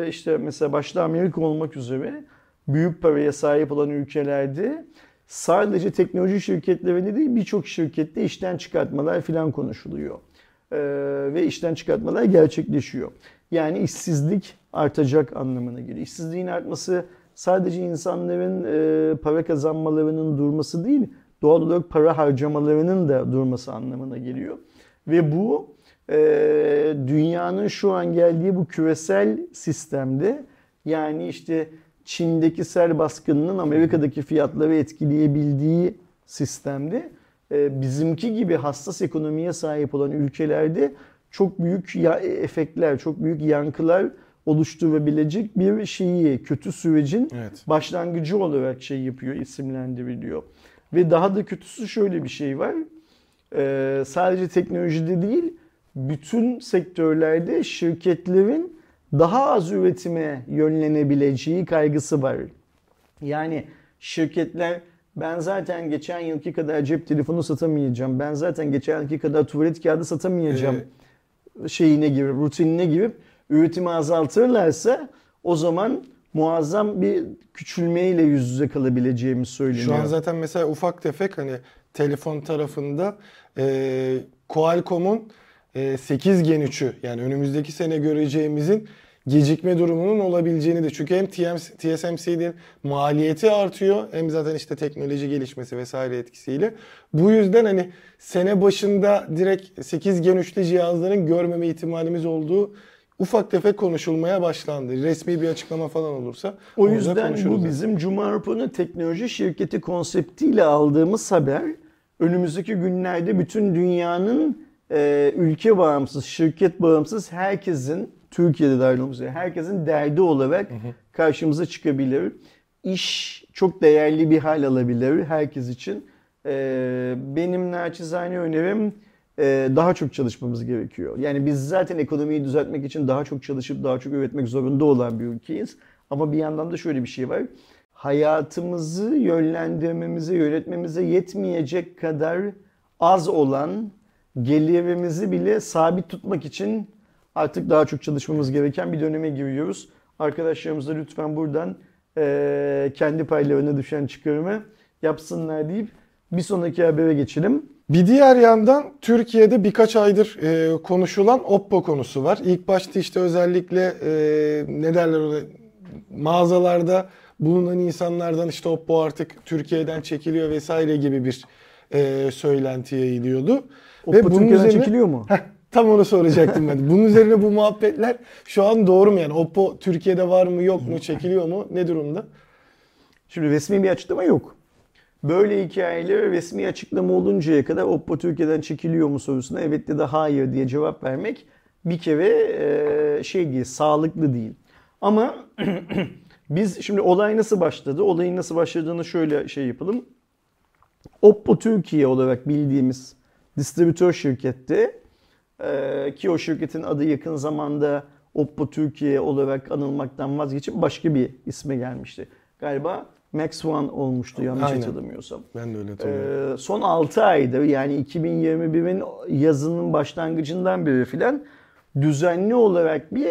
işte mesela başta Amerika olmak üzere büyük paraya sahip olan ülkelerde sadece teknoloji şirketlerinde değil birçok şirkette işten çıkartmalar filan konuşuluyor. Ve işten çıkartmalar gerçekleşiyor. Yani işsizlik artacak anlamına geliyor. İşsizliğin artması sadece insanların para kazanmalarının durması değil, doğal olarak para harcamalarının da durması anlamına geliyor. Ve bu dünyanın şu an geldiği bu küresel sistemde yani işte Çin'deki sel baskınının Amerika'daki fiyatları etkileyebildiği sistemde bizimki gibi hassas ekonomiye sahip olan ülkelerde çok büyük efektler, çok büyük yankılar oluşturabilecek bir şeyi, kötü sürecin başlangıcı olarak şey yapıyor, isimlendiriliyor. Ve daha da kötüsü şöyle bir şey var, sadece teknolojide değil, bütün sektörlerde şirketlerin daha az üretime yönlenebileceği kaygısı var. Yani şirketler ben zaten geçen yılki kadar cep telefonu satamayacağım, ben zaten geçen yılki kadar tuvalet kağıdı satamayacağım şeyine girip, rutinine girip üretimi azaltırlarsa o zaman muazzam bir küçülmeyle yüz yüze kalabileceğimiz söyleniyor. Şu an zaten mesela ufak tefek hani telefon tarafında Qualcomm'un 8 Gen 3'ü yani önümüzdeki sene göreceğimizin gecikme durumunun olabileceğini de çünkü hem TSMC'nin maliyeti artıyor hem zaten işte teknoloji gelişmesi vesaire etkisiyle. Bu yüzden hani sene başında direkt 8 Gen 3'lü cihazların görmeme ihtimalimiz olduğu ufak tefek konuşulmaya başlandı. Resmi bir açıklama falan olursa o yüzden bu bizim Cuma raporunun teknoloji şirketi konseptiyle aldığımız haber önümüzdeki günlerde bütün dünyanın ülke bağımsız, şirket bağımsız herkesin, Türkiye'de dahil olmak üzere herkesin derdi olarak karşımıza çıkabilir. İş çok değerli bir hal alabilir herkes için. Benim naçizane önerim daha çok çalışmamız gerekiyor. Yani biz zaten ekonomiyi düzeltmek için daha çok çalışıp daha çok üretmek zorunda olan bir ülkeyiz. Ama bir yandan da şöyle bir şey var. Hayatımızı yönlendirmemize, yönetmemize yetmeyecek kadar az olan gelirimizi bile sabit tutmak için artık daha çok çalışmamız gereken bir döneme giriyoruz. Arkadaşlarımıza lütfen buradan kendi paylarına düşen çıkarımı yapsınlar deyip bir sonraki habere geçelim. Bir diğer yandan Türkiye'de birkaç aydır konuşulan Oppo konusu var. İlk başta işte özellikle mağazalarda bulunan insanlardan işte Oppo artık Türkiye'den çekiliyor vesaire gibi bir söylenti yayılıyordu. Oppo Türkiye'den çekiliyor mu? Heh, tam onu soracaktım ben. Bunun üzerine bu muhabbetler şu an doğru mu yani? Oppo Türkiye'de var mı yok mu? Çekiliyor mu? Ne durumda? Şimdi resmi bir açıklama yok. Böyle hikayeleri resmi açıklama oluncaya kadar Oppo Türkiye'den çekiliyor mu sorusuna evet ya da hayır diye cevap vermek bir kere şey değil, sağlıklı değil. Ama biz şimdi olay nasıl başladı? Olayın nasıl başladığını şöyle şey yapalım. Oppo Türkiye olarak bildiğimiz distribütör şirkette ki o şirketin adı yakın zamanda Oppo Türkiye olarak anılmaktan vazgeçip başka bir isme gelmişti. Galiba Maxvan olmuştu yanlış hatırlamıyorsam. Ben de öyle hatırlıyorum. Son 6 aydır yani 2021'in yazının başlangıcından beri filan düzenli olarak bir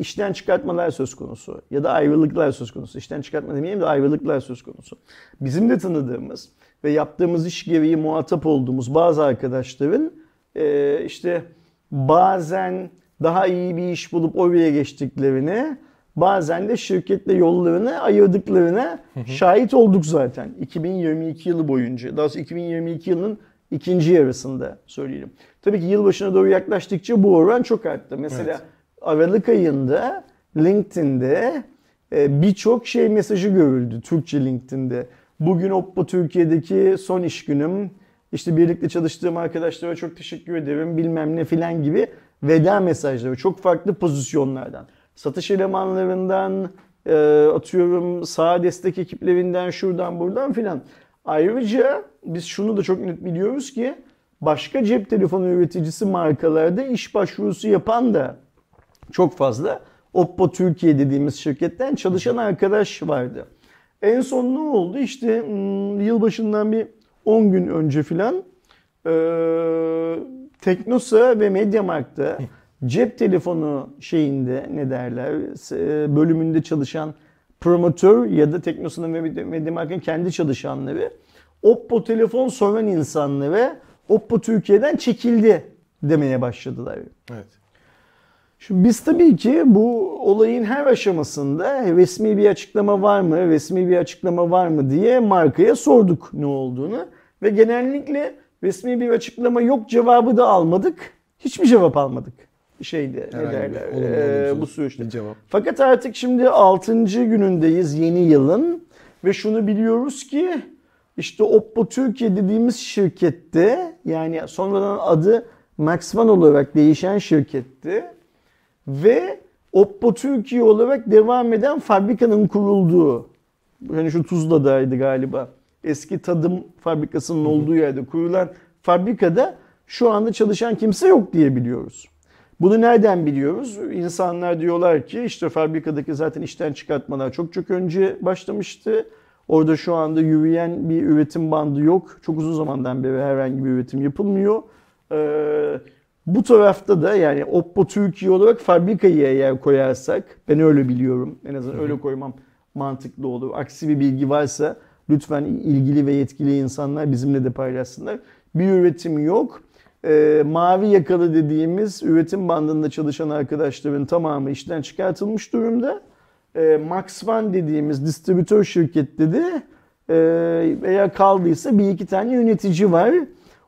işten çıkartmalar söz konusu ya da ayrılıklar söz konusu. İşten çıkartma demeyeyim de ayrılıklar söz konusu. Bizim de tanıdığımız ve yaptığımız iş gereği muhatap olduğumuz bazı arkadaşların işte bazen daha iyi bir iş bulup oraya geçtiklerini, bazen de şirketle yollarını ayırdıklarına şahit olduk zaten. 2022 yılı boyunca, daha sonra 2022 yılının ikinci yarısında söyleyelim. Tabii ki yılbaşına doğru yaklaştıkça bu oran çok arttı. Mesela Aralık ayında LinkedIn'de birçok şey mesajı görüldü Türkçe LinkedIn'de. Bugün Oppo Türkiye'deki son iş günüm, işte birlikte çalıştığım arkadaşlara çok teşekkür ederim bilmem ne filan gibi veda mesajları çok farklı pozisyonlardan. Satış elemanlarından, atıyorum sağ destek ekiplerinden, şuradan buradan filan. Ayrıca biz şunu da çok net biliyoruz ki başka cep telefonu üreticisi markalarda iş başvurusu yapan da çok fazla Oppo Türkiye dediğimiz şirketten çalışan arkadaş vardı. En son ne oldu? İşte yılbaşından bir 10 gün önce filan Teknosa ve MediaMarkt'ta cep telefonu şeyinde ne derler bölümünde çalışan promotör ya da Teknosa'nın ve MediaMarkt'ın kendi çalışanları Oppo telefon soran insanları Oppo Türkiye'den çekildi demeye başladılar. Evet. Şimdi biz tabii ki bu olayın her aşamasında resmi bir açıklama var mı, resmi bir açıklama var mı diye markaya sorduk ne olduğunu ve genellikle resmi bir açıklama yok cevabı da almadık. Hiçbir cevap almadık. Şeyde ne derler bu süreçte. Fakat artık şimdi 6. günündeyiz yeni yılın ve şunu biliyoruz ki işte Oppo Türkiye dediğimiz şirkette yani sonradan adı Maxvan olarak değişen şirketti ve Oppo Türkiye olarak devam eden fabrikanın kurulduğu hani şu Tuzla'daydı galiba eski tadım fabrikasının olduğu yerde kurulan fabrikada şu anda çalışan kimse yok diye biliyoruz. Bunu nereden biliyoruz? İnsanlar diyorlar ki işte fabrikadaki zaten işten çıkartmalar çok önce başlamıştı. Orada şu anda yürüyen bir üretim bandı yok. Çok uzun zamandan beri herhangi bir üretim yapılmıyor. Bu tarafta da yani Oppo Türkiye olarak fabrikayı eğer koyarsak ben öyle biliyorum. En azından öyle koymam mantıklı olur. Aksi bir bilgi varsa lütfen ilgili ve yetkili insanlar bizimle de paylaşsınlar. Bir üretim yok. Mavi yakalı dediğimiz üretim bandında çalışan arkadaşların tamamı işten çıkartılmış durumda. Maxvan dediğimiz distribütör şirkette de eğer kaldıysa bir iki tane yönetici var.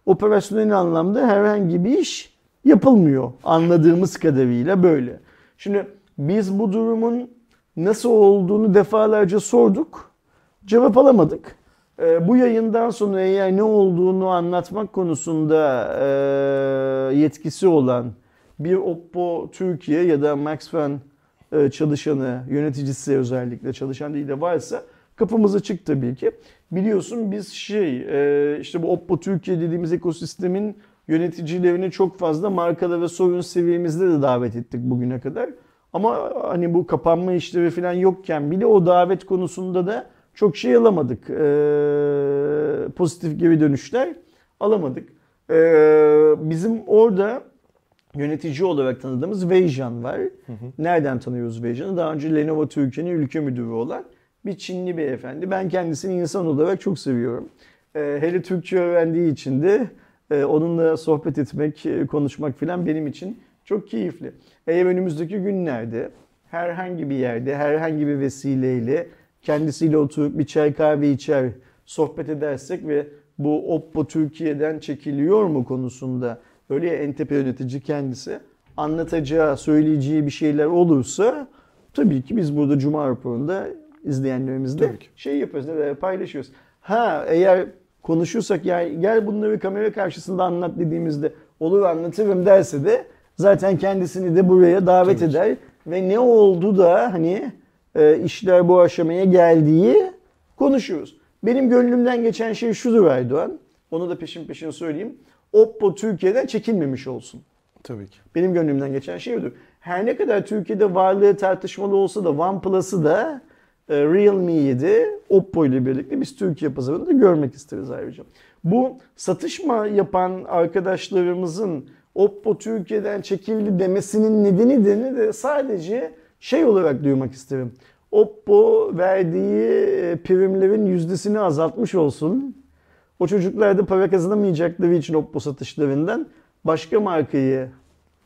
Operasyonel anlamda herhangi bir iş yapılmıyor. Anladığımız kadarıyla böyle. Şimdi biz bu durumun nasıl olduğunu defalarca sorduk. Cevap alamadık. Bu yayından sonra eğer ne olduğunu anlatmak konusunda yetkisi olan bir Oppo Türkiye ya da Maxvan çalışanı, yöneticisi özellikle çalışan değil de varsa kapımız açık tabii ki. Biliyorsun biz işte bu Oppo Türkiye dediğimiz ekosistemin yöneticilerini çok fazla markada ve sorun seviyemizde de davet ettik bugüne kadar. Ama hani bu kapanma işleri falan yokken bile o davet konusunda da çok şey alamadık. Pozitif geri dönüşler alamadık. Bizim orada yönetici olarak tanıdığımız Weijan var. Nereden tanıyoruz Weijan'ı? Daha önce Lenovo Türkiye'nin ülke müdürü olan bir Çinli beyefendi. Ben kendisini insan olarak çok seviyorum. Hele Türkçe öğrendiği için de onunla sohbet etmek, konuşmak falan benim için çok keyifli. Eğer önümüzdeki günlerde herhangi bir yerde, herhangi bir vesileyle kendisiyle oturup bir çay kahve içer, sohbet edersek ve bu Oppo Türkiye'den çekiliyor mu konusunda öyle ya Entep yönetici kendisi anlatacağı, söyleyeceği bir şeyler olursa tabii ki biz burada Cuma raporunda izleyenlerimizle şey yapıyoruz, paylaşıyoruz. Eğer konuşursak yani gel bunları kamera karşısında anlat dediğimizde olur anlatırım derse de zaten kendisini de buraya davet eder ve ne oldu da hani işler bu aşamaya geldiği konuşuyoruz. Benim gönlümden geçen şey şudur Erdoğan, onu da peşin söyleyeyim. Oppo Türkiye'den çekilmemiş olsun. Tabii ki. Benim gönlümden geçen şey budur. Her ne kadar Türkiye'de varlığı tartışmalı olsa da OnePlus'ı da Realme'yi de Oppo ile birlikte biz Türkiye pazarında görmek isteriz ayrıca. Bu satışma yapan arkadaşlarımızın Oppo Türkiye'den çekildi demesinin nedeni de sadece şey olarak duymak isterim. Oppo verdiği primlerin yüzdesini azaltmış olsun. O çocuklar da para kazanamayacakları için Oppo satışlarından başka markayı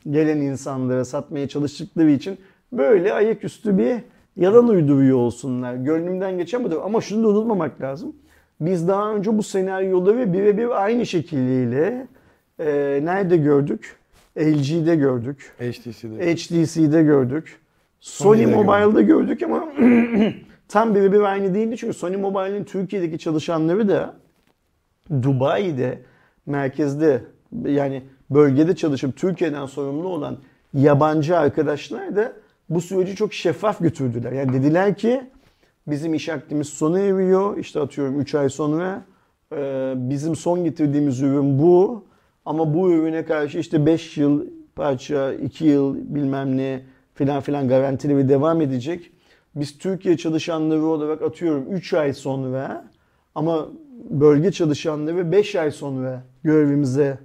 gelen insanlara satmaya çalıştıkları için böyle ayaküstü bir yalan uyduruyor olsunlar. Gönlümden geçen bu da. Ama şunu da unutmamak lazım. Biz daha önce bu senaryoları birebir aynı şekliyle nerede gördük? LG'de gördük. HTC'de gördük. Sony Mobile'da gördük ama tam birebir aynı değildi. Çünkü Sony Mobile'in Türkiye'deki çalışanları da Dubai'de, merkezde yani bölgede çalışıp Türkiye'den sorumlu olan yabancı arkadaşlar da bu süreci çok şeffaf götürdüler. Yani dediler ki bizim iş akdimiz sona eriyor. İşte atıyorum 3 ay sonra Bizim son getirdiğimiz ürün bu. Ama bu ürüne karşı işte 5 yıl parça, 2 yıl bilmem ne filan filan garantili ve devam edecek. Biz Türkiye çalışanları olarak atıyorum 3 ay sonra ama bölge çalışanları 5 ay sonra görevimize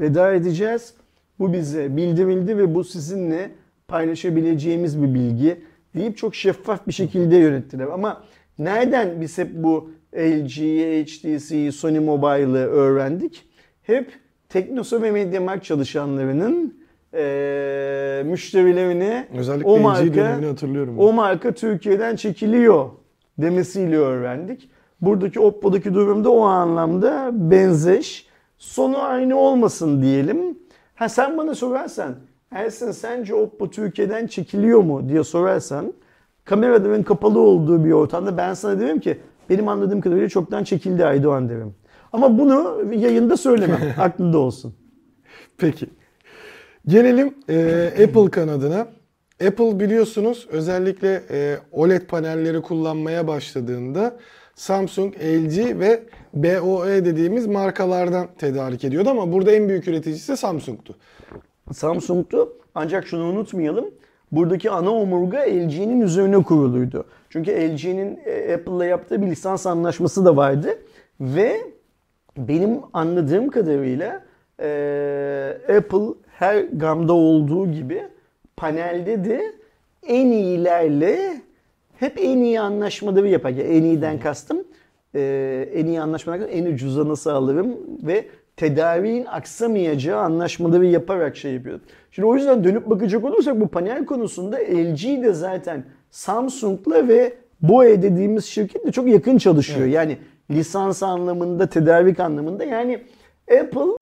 veda edeceğiz. Bu bize bildirildi ve bu sizinle paylaşabileceğimiz bir bilgi deyip çok şeffaf bir şekilde yönettiler. Ama nereden biz hep bu LG'yi, HTC'yi, Sony Mobile'ı öğrendik? Hep Teknosa ve MediaMarkt çalışanlarının müşterilerine özellikle o marka Türkiye'den çekiliyor demesiyle öğrendik. Buradaki Oppo'daki durumda o anlamda benzeş. Sonu aynı olmasın diyelim. Ha, sen bana sorarsan Ersin, sence Oppo Türkiye'den çekiliyor mu diye sorarsan, kameraların kapalı olduğu bir ortamda ben sana derim ki benim anladığım kadarıyla çoktan çekildi Aydoğan derim. Ama bunu yayında söylemem. Aklında olsun. Peki. Gelelim Apple kanadına. Apple biliyorsunuz özellikle OLED panelleri kullanmaya başladığında Samsung, LG ve BOE dediğimiz markalardan tedarik ediyordu ama burada en büyük üreticisi Samsung'tu. Ancak şunu unutmayalım. Buradaki ana omurga LG'nin üzerine kuruluydu. Çünkü LG'nin Apple'la yaptığı bir lisans anlaşması da vardı. Ve benim anladığım kadarıyla Apple her gamda olduğu gibi panelde de en iyilerle hep en iyi anlaşmaları yapar. Yani en iyiden kastım en iyi anlaşmadan en ucuza nasıl alırım ve tedariğin aksamayacağı anlaşmaları yaparak şey yapıyor. Şimdi o yüzden dönüp bakacak olursak bu panel konusunda LG de zaten Samsung'la ve BOE dediğimiz şirketle çok yakın çalışıyor. Evet. Yani lisans anlamında, tedarik anlamında. Yani Apple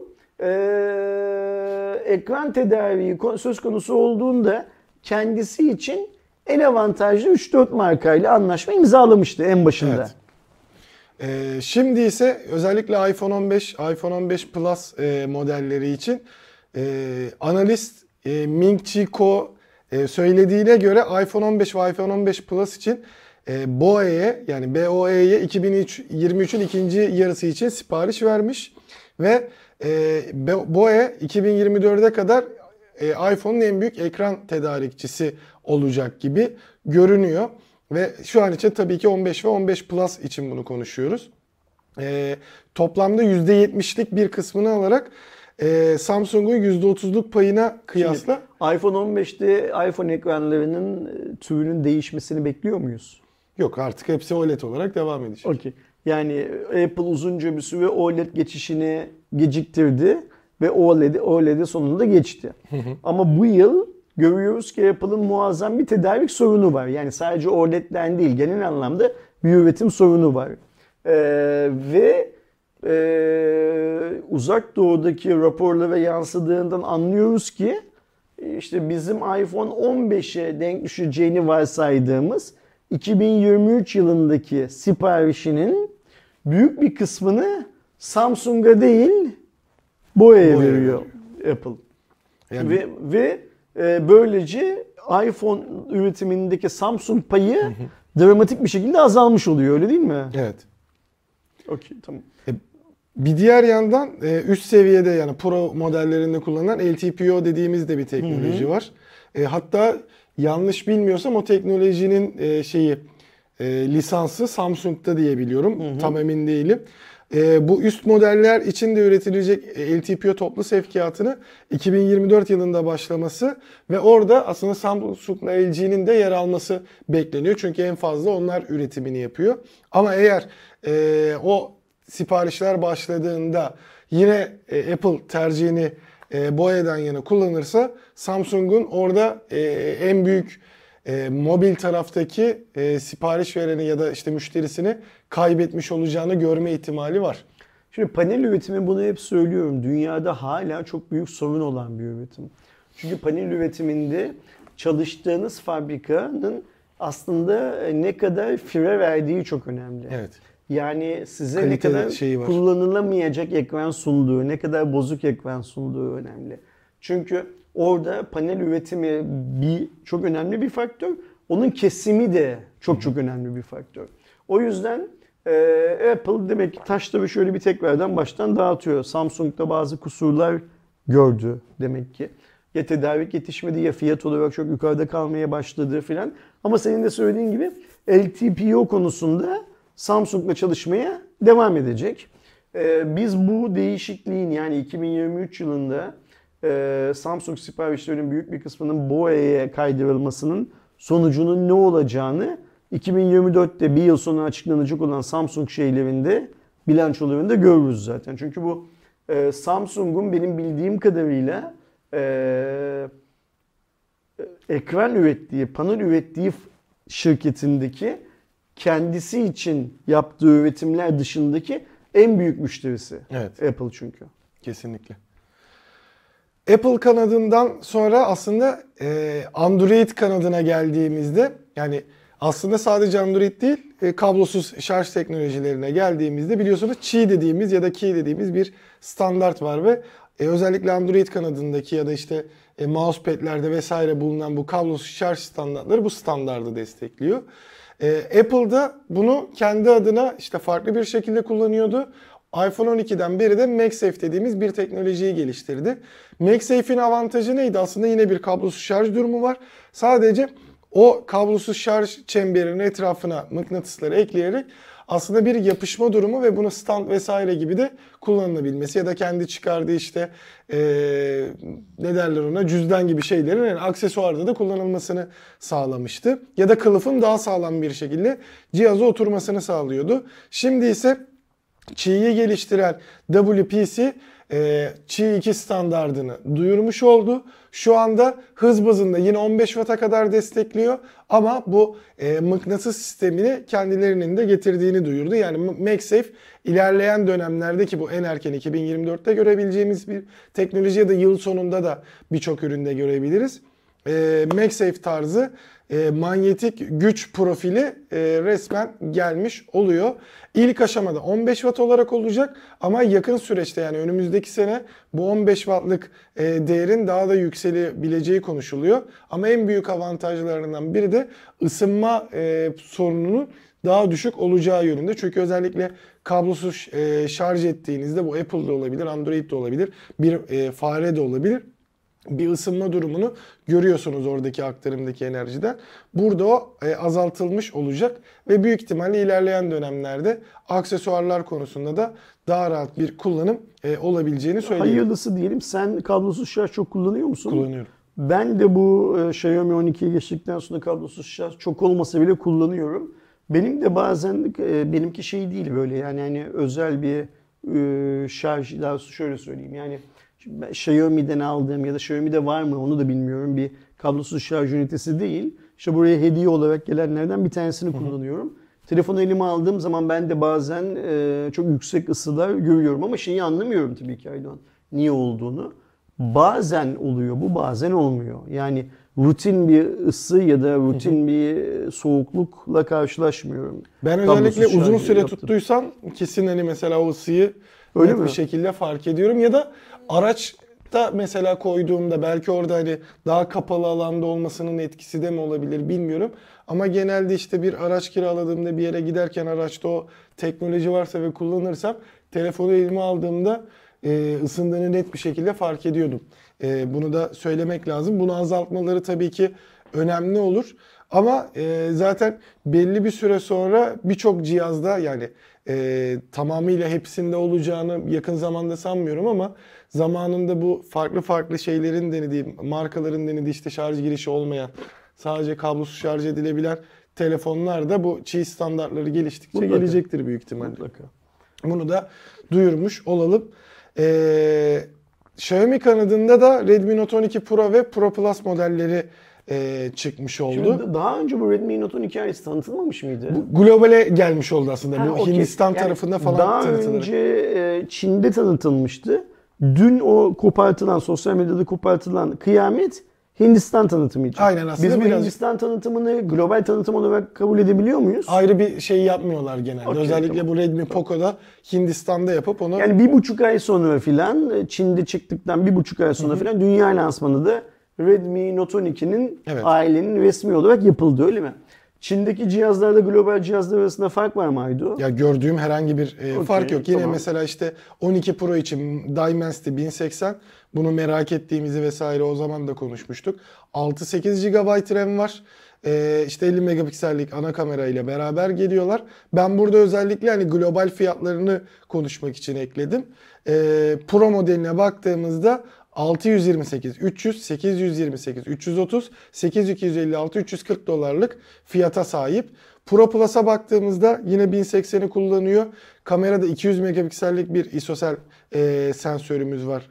ekran tedariği söz konusu olduğunda kendisi için en avantajlı 3-4 markayla anlaşma imzalamıştı en başında. Evet. Şimdi ise özellikle iPhone 15, iPhone 15 Plus modelleri için analist Ming Chi Ko söylediğine göre iPhone 15 ve iPhone 15 Plus için BOE'ye, yani BOE'ye 2023'ün ikinci yarısı için sipariş vermiş ve BOE 2024'e kadar iPhone'un en büyük ekran tedarikçisi olacak gibi görünüyor. Ve şu an için tabii ki 15 ve 15 Plus için bunu konuşuyoruz. Toplamda %70'lik bir kısmını alarak Samsung'un %30'luk payına kıyasla. Şimdi, iPhone 15'te iPhone ekranlarının türünün değişmesini bekliyor muyuz? Yok, artık hepsi OLED olarak devam edecek. Okay. Yani Apple uzunca bir süre OLED geçişini geciktirdi ve OLED'e sonunda geçti. Ama bu yıl görüyoruz ki Apple'ın muazzam bir tedarik sorunu var. Yani sadece OLED'den değil, genel anlamda bir üretim sorunu var. Ve uzak doğudaki raporlara yansıdığından anlıyoruz ki işte bizim iPhone 15'e denk düşeceğini varsaydığımız 2023 yılındaki siparişinin büyük bir kısmını Samsung'a değil BOE'ye veriyor Apple. Yani. Ve böylece iPhone üretimindeki Samsung payı dramatik bir şekilde azalmış oluyor, öyle değil mi? Evet. Okey, tamam. Bir diğer yandan üst seviyede, yani Pro modellerinde kullanılan LTPO dediğimiz de bir teknoloji var. Hatta yanlış bilmiyorsam o teknolojinin lisansı Samsung'da diye biliyorum. Tam emin değilim. Bu üst modeller için de üretilecek LTPO toplu sevkiyatını 2024 yılında başlaması ve orada aslında Samsung'la LG'nin de yer alması bekleniyor. Çünkü en fazla onlar üretimini yapıyor. Ama eğer o siparişler başladığında yine Apple tercihini BOE'den yana kullanırsa Samsung'un orada en büyük mobil taraftaki sipariş vereni ya da işte müşterisini kaybetmiş olacağını görme ihtimali var. Şimdi panel üretimi, bunu hep söylüyorum, dünyada hala çok büyük sorun olan bir üretim. Çünkü panel üretiminde çalıştığınız fabrikanın aslında ne kadar fire verdiği çok önemli. Evet. Yani size kalite, ne kadar kullanılamayacak ekran sunduğu, ne kadar bozuk ekran sunduğu önemli. Çünkü orada panel üretimi çok önemli bir faktör. Onun kesimi de çok önemli bir faktör. O yüzden Apple demek ki taşla ve şöyle bir tekmeden baştan dağıtıyor. Samsung'da bazı kusurlar gördü demek ki. Ya tedarik yetişmedi ya fiyat olarak çok yukarıda kalmaya başladı filan. Ama senin de söylediğin gibi LTPO konusunda Samsung'la çalışmaya devam edecek. Biz bu değişikliğin yani 2023 yılında Samsung siparişlerinin büyük bir kısmının BOE'ye kaydırılmasının sonucunun ne olacağını 2024'te bir yıl sonra açıklanacak olan Samsung şeylerinde, bilançolarında görürüz zaten. Çünkü bu Samsung'un benim bildiğim kadarıyla ekran ürettiği, panel ürettiği şirketindeki kendisi için yaptığı üretimler dışındaki en büyük müşterisi. Evet. Apple çünkü. Kesinlikle. Apple kanadından sonra aslında Android kanadına geldiğimizde, yani aslında sadece Android değil, kablosuz şarj teknolojilerine geldiğimizde biliyorsunuz Qi dediğimiz ya da Qi dediğimiz bir standart var ve özellikle Android kanadındaki ya da işte mousepad'lerde vesaire bulunan bu kablosuz şarj standartları bu standardı destekliyor. Apple da bunu kendi adına işte farklı bir şekilde kullanıyordu. iPhone 12'den beri de MagSafe dediğimiz bir teknolojiyi geliştirdi. MagSafe'in avantajı neydi? Aslında yine bir kablosuz şarj durumu var. Sadece o kablosuz şarj çemberinin etrafına mıknatısları ekleyerek aslında bir yapışma durumu ve bunu stand vesaire gibi de kullanılabilmesi ya da kendi çıkardığı işte ne derler ona, cüzdan gibi şeylerin yani aksesuarda da kullanılmasını sağlamıştı. Ya da kılıfın daha sağlam bir şekilde cihaza oturmasını sağlıyordu. Şimdi ise Qi'yi geliştiren WPC Qi 2 standardını duyurmuş oldu. Şu anda hız bazında yine 15 Watt'a kadar destekliyor ama bu mıknatıs sistemini kendilerinin de getirdiğini duyurdu. Yani MagSafe ilerleyen dönemlerdeki bu en erken 2024'te görebileceğimiz bir teknoloji ya da yıl sonunda da birçok üründe görebiliriz. MagSafe tarzı manyetik güç profili resmen gelmiş oluyor. İlk aşamada 15 Watt olarak olacak ama yakın süreçte yani önümüzdeki sene bu 15 Watt'lık değerin daha da yükselebileceği konuşuluyor. Ama en büyük avantajlarından biri de ısınma sorununun daha düşük olacağı yönünde. Çünkü özellikle kablosuz şarj ettiğinizde bu Apple'da olabilir, Android'de olabilir, bir fare de olabilir. Bir ısınma durumunu görüyorsunuz oradaki aktarımdaki enerjiden. Burada o azaltılmış olacak ve büyük ihtimalle ilerleyen dönemlerde aksesuarlar konusunda da daha rahat bir kullanım olabileceğini söyleyeyim. Hayırlısı diyelim. Sen kablosuz şarj çok kullanıyor musun? Kullanıyorum. Ben de bu Xiaomi 12'ye geçtikten sonra kablosuz şarj çok olmasa bile kullanıyorum. Benim de bazen benimki şey değil böyle yani hani özel bir şarj, daha şöyle söyleyeyim yani. Ben Xiaomi'den aldığım ya da Xiaomi'de var mı onu da bilmiyorum bir kablosuz şarj ünitesi değil. İşte buraya hediye olarak gelenlerden bir tanesini kullanıyorum. Telefonu elime aldığım zaman ben de bazen çok yüksek ısılar görüyorum ama şeyi anlamıyorum tabii ki Aydoğan. Niye olduğunu. Bazen oluyor bu, bazen olmuyor. Yani rutin bir ısı ya da rutin bir soğuklukla karşılaşmıyorum. Ben özellikle uzun süre tuttuysam kesin hani mesela o ısıyı öyle bir şekilde fark ediyorum ya da araçta mesela koyduğumda belki orada hani daha kapalı alanda olmasının etkisi de mi olabilir bilmiyorum. Ama genelde işte bir araç kiraladığımda bir yere giderken araçta o teknoloji varsa ve kullanırsam telefonu elime aldığımda ısındığını net bir şekilde fark ediyordum. Bunu da söylemek lazım. Bunu azaltmaları tabii ki önemli olur. Ama zaten belli bir süre sonra birçok cihazda yani tamamıyla hepsinde olacağını yakın zamanda sanmıyorum ama zamanında bu farklı şeylerin denediği, markaların denediği işte şarj girişi olmayan, sadece kablosuz şarj edilebilen telefonlar da bu Qi standartları geliştikçe mutlaka gelecektir büyük ihtimalle. Mutlaka. Bunu da duyurmuş olalım. Xiaomi kanadında da Redmi Note 12 Pro ve Pro Plus modelleri çıkmış oldu. Şimdi daha önce bu Redmi Note 12 hikayesi tanıtılmamış mıydı? Bu globale gelmiş oldu aslında. Bu Hindistan tarafında falan tanıtılır. Daha önce Çin'de tanıtılmıştı. Dün o kopartılan, sosyal medyada kopartılan kıyamet Hindistan tanıtımı için. Aynen aslında. Biz bu Hindistan tanıtımını global tanıtım olarak kabul edebiliyor muyuz? Ayrı bir şey yapmıyorlar genelde. Okay, özellikle tamam. Bu Redmi Poco'da Hindistan'da yapıp onu... Yani 1,5 ay sonra filan, Çin'de çıktıktan 1,5 ay sonra filan dünya lansmanı da Redmi Note 12'nin ailenin resmi olarak yapıldı, öyle mi? Çin'deki cihazlarda global cihazlar arasında fark var mı Aydo? Ya gördüğüm herhangi bir fark yok. Yine tamam. Mesela işte 12 Pro için Dimensity 1080, bunu merak ettiğimizi vesaire o zaman da konuşmuştuk. 6-8 GB RAM var. İşte 50 megapiksellik ana kamera ile beraber geliyorlar. Ben burada özellikle hani global fiyatlarını konuşmak için ekledim. Pro modeline baktığımızda 628, 300, 828, 330, 8256, 340 dolarlık fiyata sahip. Pro Plus'a baktığımızda yine 1080'i kullanıyor. Kamerada 200 megapiksellik bir ISOCELL sensörümüz var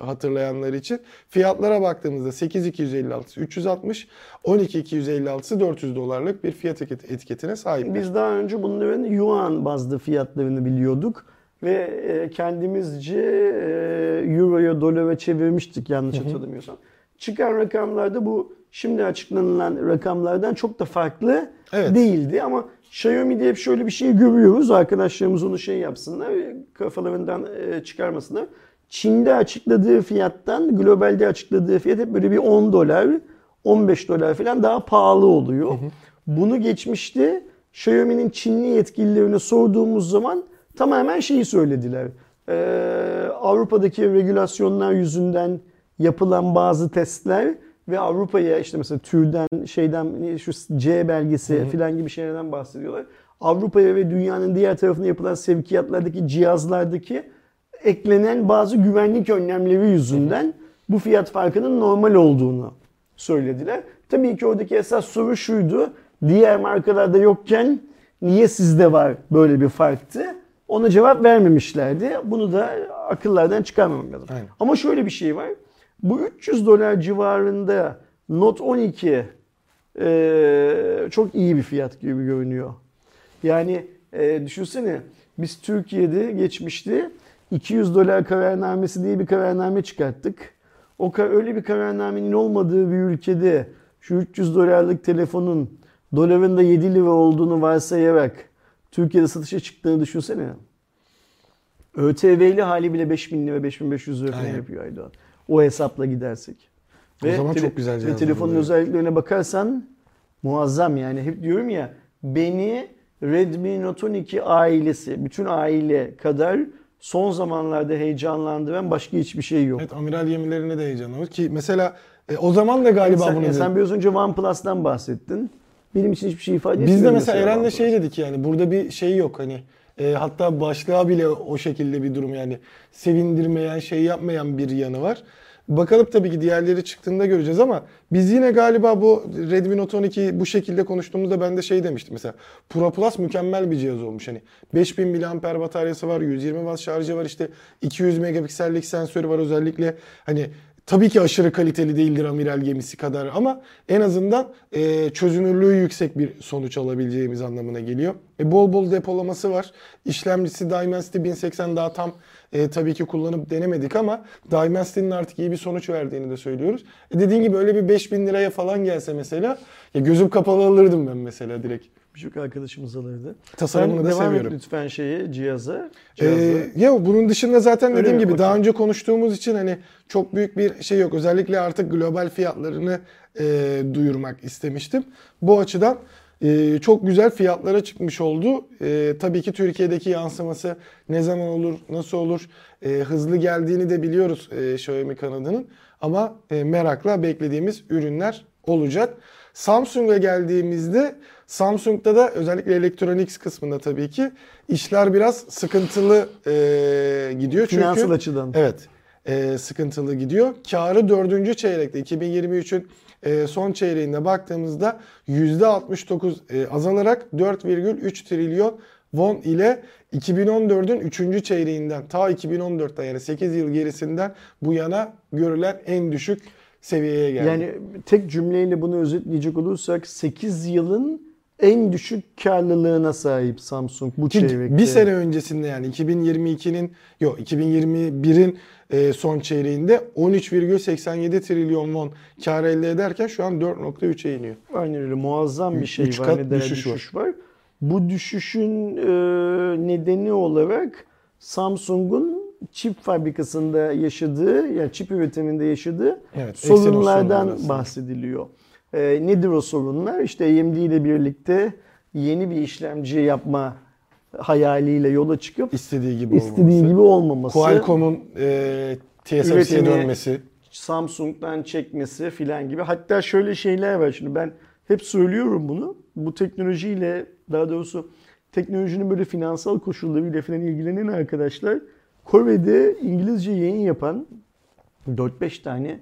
hatırlayanlar için. Fiyatlara baktığımızda 8256'sı 360, 12256'sı 400 dolarlık bir fiyat etiketine sahip. Biz daha önce bunların yuan bazlı fiyatlarını biliyorduk. Ve kendimizce euroya, dolara çevirmiştik yanlış hatırlamıyorsam. Çıkan rakamlarda bu şimdi açıklanılan rakamlardan çok da farklı değildi. Ama Xiaomi diye şöyle bir şey görüyoruz. Arkadaşlarımız onu şey yapsınlar, kafalarından çıkarmasınlar. Çin'de açıkladığı fiyattan, globalde açıkladığı fiyat hep böyle bir 10 dolar, 15 dolar falan daha pahalı oluyor. Bunu geçmişte Xiaomi'nin Çinli yetkililerine sorduğumuz zaman tamamen şeyi söylediler. Avrupa'daki regülasyonlar yüzünden yapılan bazı testler ve Avrupa'ya işte mesela türden şeyden şu C belgesi filan gibi şeylerden bahsediyorlar. Avrupa'ya ve dünyanın diğer tarafına yapılan sevkiyatlardaki cihazlardaki eklenen bazı güvenlik önlemleri yüzünden bu fiyat farkının normal olduğunu söylediler. Tabii ki oradaki esas soru şuydu. Diğer markalarda yokken niye sizde var böyle bir farktı? Ona cevap vermemişlerdi. Bunu da akıllardan çıkarmamam lazım. Aynen. Ama şöyle bir şey var. Bu 300 dolar civarında Note 12 çok iyi bir fiyat gibi görünüyor. Yani düşünsene biz Türkiye'de geçmişti 200 dolar kararnamesi diye bir kararname çıkarttık. Öyle bir kararnamenin olmadığı bir ülkede şu 300 dolarlık telefonun dolarında 7 lira olduğunu varsayarak Türkiye'de satışa çıktığını düşünsene. ÖTV'li hali bile 5000 lira, 5500 lira yapıyor Aydoğan. O hesapla gidersek. O ve zaman çok güzel. Ve telefonun özelliklerine bakarsan muazzam yani. Hep diyorum ya, beni Redmi Note 12 ailesi, bütün aile kadar son zamanlarda heyecanlandıran başka hiçbir şey yok. Evet, amiral gemilerine de heyecanlanır ki mesela o zaman da galiba bunu dedin. Sen biraz önce OnePlus'tan bahsettin. Benim için hiçbir şey ifade etmiyor. Biz de mesela Eren'le şey dedik yani burada bir şey yok hani hatta başlığa bile o şekilde bir durum yani sevindirmeyen şey yapmayan bir yanı var. Bakalım tabii ki diğerleri çıktığında göreceğiz ama biz yine galiba bu Redmi Note 12'yi bu şekilde konuştuğumuzda ben de şey demiştim mesela Pro Plus mükemmel bir cihaz olmuş hani 5000 mAh bataryası var, 120 Watt şarjı var, işte 200 megapiksellik sensörü var özellikle hani tabii ki aşırı kaliteli değildir amiral gemisi kadar ama en azından çözünürlüğü yüksek bir sonuç alabileceğimiz anlamına geliyor. Bol bol depolaması var. İşlemcisi Dimensity 1080 daha tam tabii ki kullanıp denemedik ama Dimensity'nin artık iyi bir sonuç verdiğini de söylüyoruz. Dediğin gibi öyle bir 5000 liraya falan gelse mesela ya gözüm kapalı alırdım ben mesela direkt. Birçok arkadaşımız alırdı. Tasarımını da seviyorum. Devam et lütfen cihaza. Ya bunun dışında zaten öyle dediğim gibi bakayım. Daha önce konuştuğumuz için hani çok büyük bir şey yok. Özellikle artık global fiyatlarını duyurmak istemiştim. Bu açıdan çok güzel fiyatlara çıkmış oldu. Tabii ki Türkiye'deki yansıması ne zaman olur, nasıl olur, hızlı geldiğini de biliyoruz Xiaomi kanadının. Ama merakla beklediğimiz ürünler olacak. Samsung'a geldiğimizde Samsung'da da özellikle elektronik kısmında tabii ki işler biraz sıkıntılı gidiyor. Finansal açıdan. Evet. Sıkıntılı gidiyor. Kârı 4. çeyrekte 2023'ün son çeyreğinde baktığımızda %69 azalarak 4,3 trilyon won ile 2014'ün 3. çeyreğinden ta 2014'ten yani 8 yıl gerisinden bu yana görülen en düşük seviyeye geldi. Yani tek cümleyle bunu özetleyecek olursak 8 yılın en düşük karlılığına sahip Samsung bu çeyrekte. Bir sene öncesinde yani 2021'in son çeyreğinde 13,87 trilyon won kar elde ederken şu an 4,3'e iniyor. Aynen öyle, muazzam bir şey var. 3 kat düşüş var. Bu düşüşün nedeni olarak Samsung'un çip fabrikasında yaşadığı, yani çip üretiminde yaşadığı sorunlardan bahsediliyor. Nedir o sorunlar? İşte AMD ile birlikte yeni bir işlemci yapma hayaliyle yola çıkıp istediği gibi olmaması. Qualcomm'un TSMC'ye dönmesi. Samsung'dan çekmesi filan gibi. Hatta şöyle şeyler var. Şimdi ben hep söylüyorum bunu. Bu teknolojiyle, daha doğrusu teknolojinin böyle finansal koşullarıyla filan ilgilenen arkadaşlar, Kore'de İngilizce yayın yapan 4-5 tane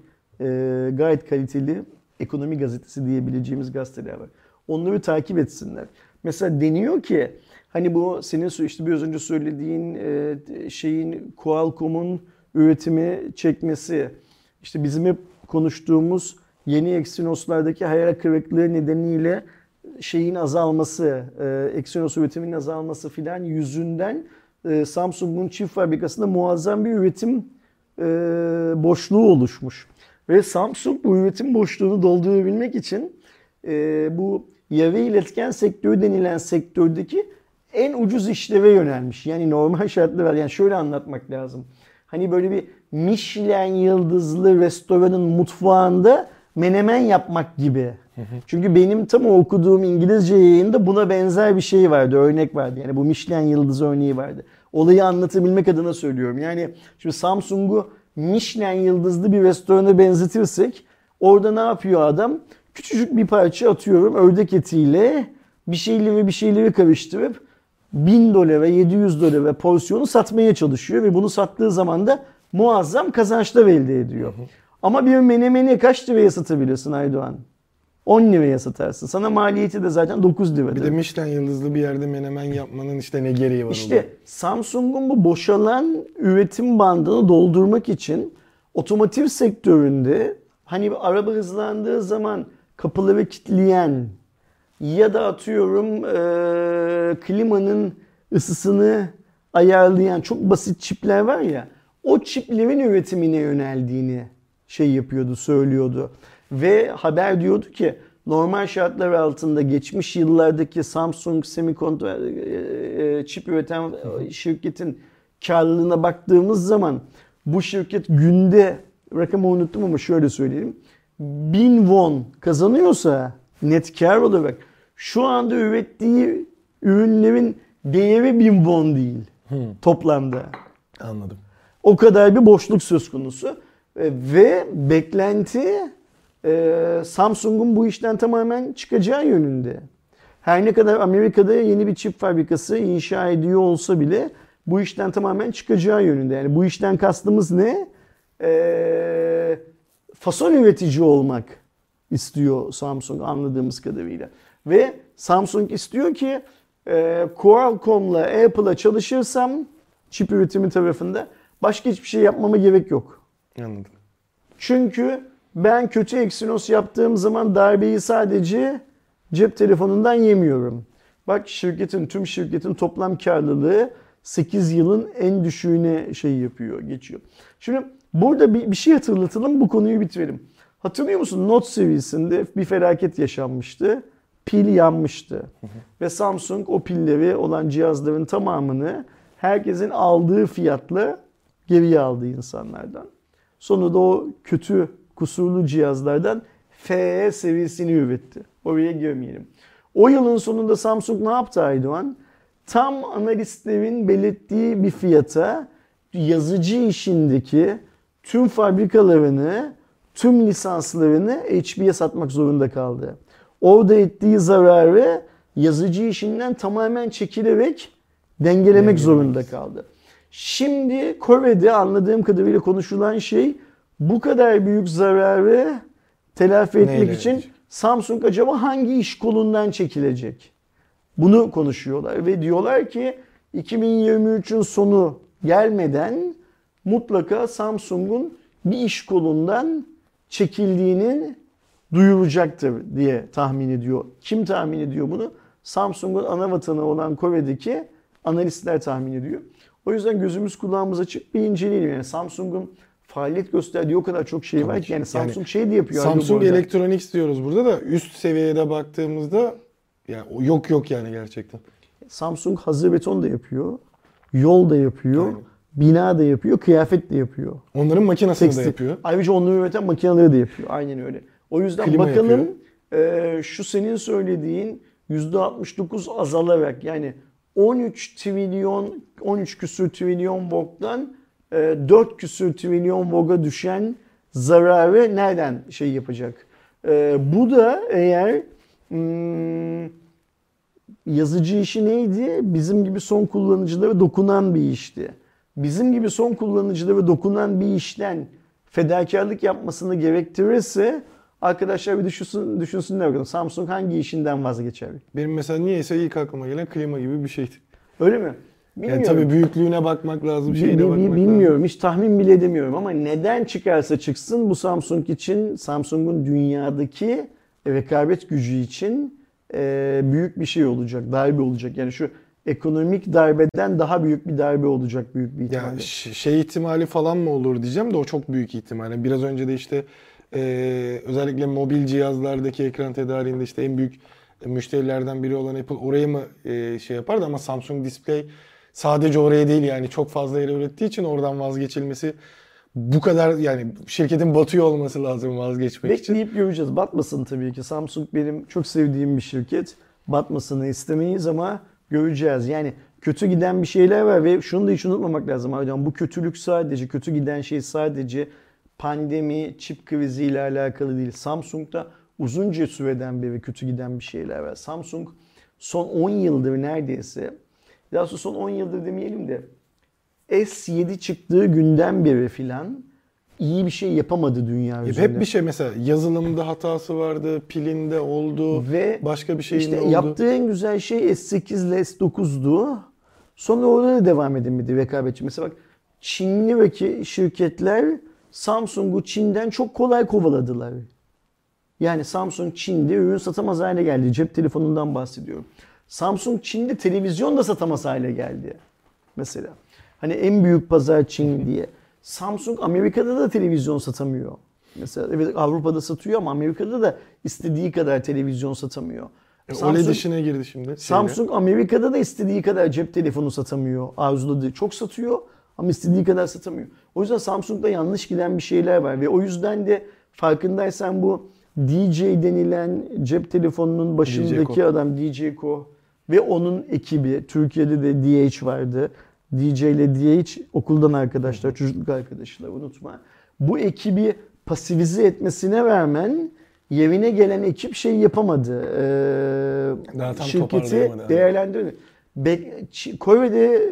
gayet kaliteli ekonomi gazetesi diyebileceğimiz gazeteler var. Onları takip etsinler. Mesela deniyor ki hani bu senin işte biraz önce söylediğin şeyin, Qualcomm'un üretimi çekmesi, işte bizim hep konuştuğumuz yeni Exynos'lardaki hayal kırıklığı nedeniyle şeyin azalması, Exynos üretiminin azalması filan yüzünden Samsung'un çift fabrikasında muazzam bir üretim boşluğu oluşmuş. Ve Samsung bu üretim boşluğunu doldurabilmek için bu yarı iletken sektörü denilen sektördeki en ucuz işleve yönelmiş. Yani normal şartlar, yani şöyle anlatmak lazım. Hani böyle bir Michelin yıldızlı restoranın mutfağında menemen yapmak gibi. Çünkü benim tam okuduğum İngilizce yayında buna benzer bir şey vardı, örnek vardı. Yani bu Michelin yıldızı örneği vardı. Olayı anlatabilmek adına söylüyorum. Yani şimdi Samsung'u Michelin yıldızlı bir restorana benzetirsek, orada ne yapıyor adam? Küçücük bir parça, atıyorum, ördek etiyle bir şeyleri karıştırıp $1000, $700 porsiyonu satmaya çalışıyor ve bunu sattığı zaman da muazzam kazançlar elde ediyor. Ama bir menemeni kaç liraya satabilirsin Aydoğan? 10 liraya satarsın. Sana maliyeti de zaten 9 lira. Bir de Michelin yıldızlı bir yerde menemen yapmanın işte ne gereği var? İşte Samsung'un bu boşalan üretim bandını doldurmak için otomotiv sektöründe hani araba hızlandığı zaman kapıları kilitleyen ya da atıyorum klimanın ısısını ayarlayan çok basit çipler var ya, o çiplerin üretimine yöneldiğini söylüyordu. Ve haber diyordu ki normal şartlar altında geçmiş yıllardaki Samsung çip üreten şirketin karlılığına baktığımız zaman bu şirket günde, rakamı unuttum ama şöyle söyleyelim, 1000 won kazanıyorsa net kar olarak, şu anda ürettiği ürünlerin değeri 1000 won değil toplamda. Anladım. O kadar bir boşluk söz konusu ve beklenti Samsung'un bu işten tamamen çıkacağı yönünde. Her ne kadar Amerika'da yeni bir çip fabrikası inşa ediyor olsa bile bu işten tamamen çıkacağı yönünde. Yani bu işten kastımız ne? Fason üretici olmak istiyor Samsung anladığımız kadarıyla. Ve Samsung istiyor ki Qualcomm'la Apple'a çalışırsam çip üretimi tarafında başka hiçbir şey yapmama gerek yok. Anladım. Çünkü ben kötü Exynos yaptığım zaman darbeyi sadece cep telefonundan yemiyorum. Bak, tüm şirketin toplam karlılığı 8 yılın en düşüğüne geçiyor. Şimdi burada bir şey hatırlatalım, bu konuyu bitirelim. Hatırlıyor musun, Note serisinde bir felaket yaşanmıştı. Pil yanmıştı. Ve Samsung o pilleri olan cihazların tamamını herkesin aldığı fiyatla geriye aldı insanlardan. Sonra da o kötü kusurlu cihazlardan FE seviyesini üretti. Oraya girmeyelim. O yılın sonunda Samsung ne yaptı Aydoğan? Tam analistlerin belirttiği bir fiyata yazıcı işindeki tüm fabrikalarını, tüm lisanslarını HP'ye satmak zorunda kaldı. Orada ettiği zararı yazıcı işinden tamamen çekilerek dengelemek zorunda kaldı. Şimdi Kore'de anladığım kadarıyla konuşulan şey, bu kadar büyük zararı telafi etmek için Samsung acaba hangi iş kolundan çekilecek? Bunu konuşuyorlar ve diyorlar ki 2023'ün sonu gelmeden mutlaka Samsung'un bir iş kolundan çekildiğinin duyulacaktır diye tahmin ediyor. Kim tahmin ediyor bunu? Samsung'un ana vatanı olan Kore'deki analistler tahmin ediyor. O yüzden gözümüz kulağımız açık, bir inceleyelim. Yani Samsung'un faaliyet gösterdiği o kadar çok şey var ki, yani Samsung şey de yapıyor. Samsung Electronics diyoruz burada da, üst seviyede baktığımızda yani yok yani gerçekten. Samsung hazır beton da yapıyor, yol da yapıyor, bina da yapıyor, kıyafet de yapıyor. Onların makinasını da yapıyor. Ayrıca onları üreten makineleri de yapıyor. Aynen öyle. O yüzden klima bakalım yapıyor. şu senin söylediğin %69 azalarak, yani 13 küsür trilyon VOG'dan 4 küsür trilyon VOG'a düşen zararı nereden şey yapacak? Bu da eğer yazıcı işi neydi? Bizim gibi son kullanıcılara dokunan bir işti. Bizim gibi son kullanıcılara dokunan bir işten fedakarlık yapmasını gerektirirse arkadaşlar bir düşünsünler bakalım. Samsung hangi işinden vazgeçer? Benim mesela niyeyse ilk aklıma gelen klima gibi bir şeydi. Öyle mi? Bilmiyorum. Yani tabii büyüklüğüne bakmak lazım, şeyine bakmak lazım. Bilmiyorum, hiç tahmin bile edemiyorum ama neden çıkarsa çıksın bu Samsung için, Samsung'un dünyadaki rekabet gücü için büyük bir şey olacak, darbe olacak. Yani şu ekonomik darbeden daha büyük bir darbe olacak büyük bir ihtimalle. Yani şey ihtimali falan mı olur diyeceğim de o çok büyük ihtimal. Yani biraz önce de işte özellikle mobil cihazlardaki ekran tedariğinde işte en büyük müşterilerden biri olan Apple oraya mı şey yapardı, ama Samsung Display sadece oraya değil yani çok fazla yere ürettiği için oradan vazgeçilmesi bu kadar, yani şirketin batıyor olması lazım vazgeçmek için. Bekleyip göreceğiz. Batmasın tabii ki. Samsung benim çok sevdiğim bir şirket. Batmasını istemeyiz ama göreceğiz. Yani kötü giden bir şeyler var ve şunu da hiç unutmamak lazım. Aynen, bu kötülük sadece, kötü giden şey sadece pandemi, çip krizi ile alakalı değil. Samsung'da uzunca süreden beri kötü giden bir şeyler var. Samsung son 10 yıldır neredeyse, daha sonra son 10 yıldır demeyelim de S7 çıktığı günden beri filan iyi bir şey yapamadı dünya üzerinde. Hep bir şey, mesela yazılımda hatası vardı, pilinde oldu ve başka bir şeyinde işte oldu. Yaptığı en güzel şey S8 ile S9'du. Sonra orada da devam edemedi rekabetçi. Mesela bak, Çinli ve şirketler Samsung'u Çin'den çok kolay kovaladılar. Yani Samsung Çin'de ürün satamaz hale geldi. Cep telefonundan bahsediyorum. Samsung Çin'de televizyon da satamaz hale geldi. Mesela. Hani en büyük pazar Çin diye. Samsung Amerika'da da televizyon satamıyor. Mesela evet, Avrupa'da satıyor ama Amerika'da da istediği kadar televizyon satamıyor. OLED işine girdi şimdi. Samsung Amerika'da da istediği kadar cep telefonu satamıyor. Arzuladığı çok satıyor ama istediği kadar satamıyor. O yüzden Samsung'da yanlış giden bir şeyler var ve o yüzden de farkındaysan bu DJ denilen cep telefonunun başındaki adam DJCo ve onun ekibi, Türkiye'de de DH vardı. DJ ile DH okuldan arkadaşlar, çocukluk arkadaşlar, unutma. Bu ekibi pasifize etmesine rağmen yerine gelen ekip şey yapamadı. Şirketi değerlendirdi. Kore'de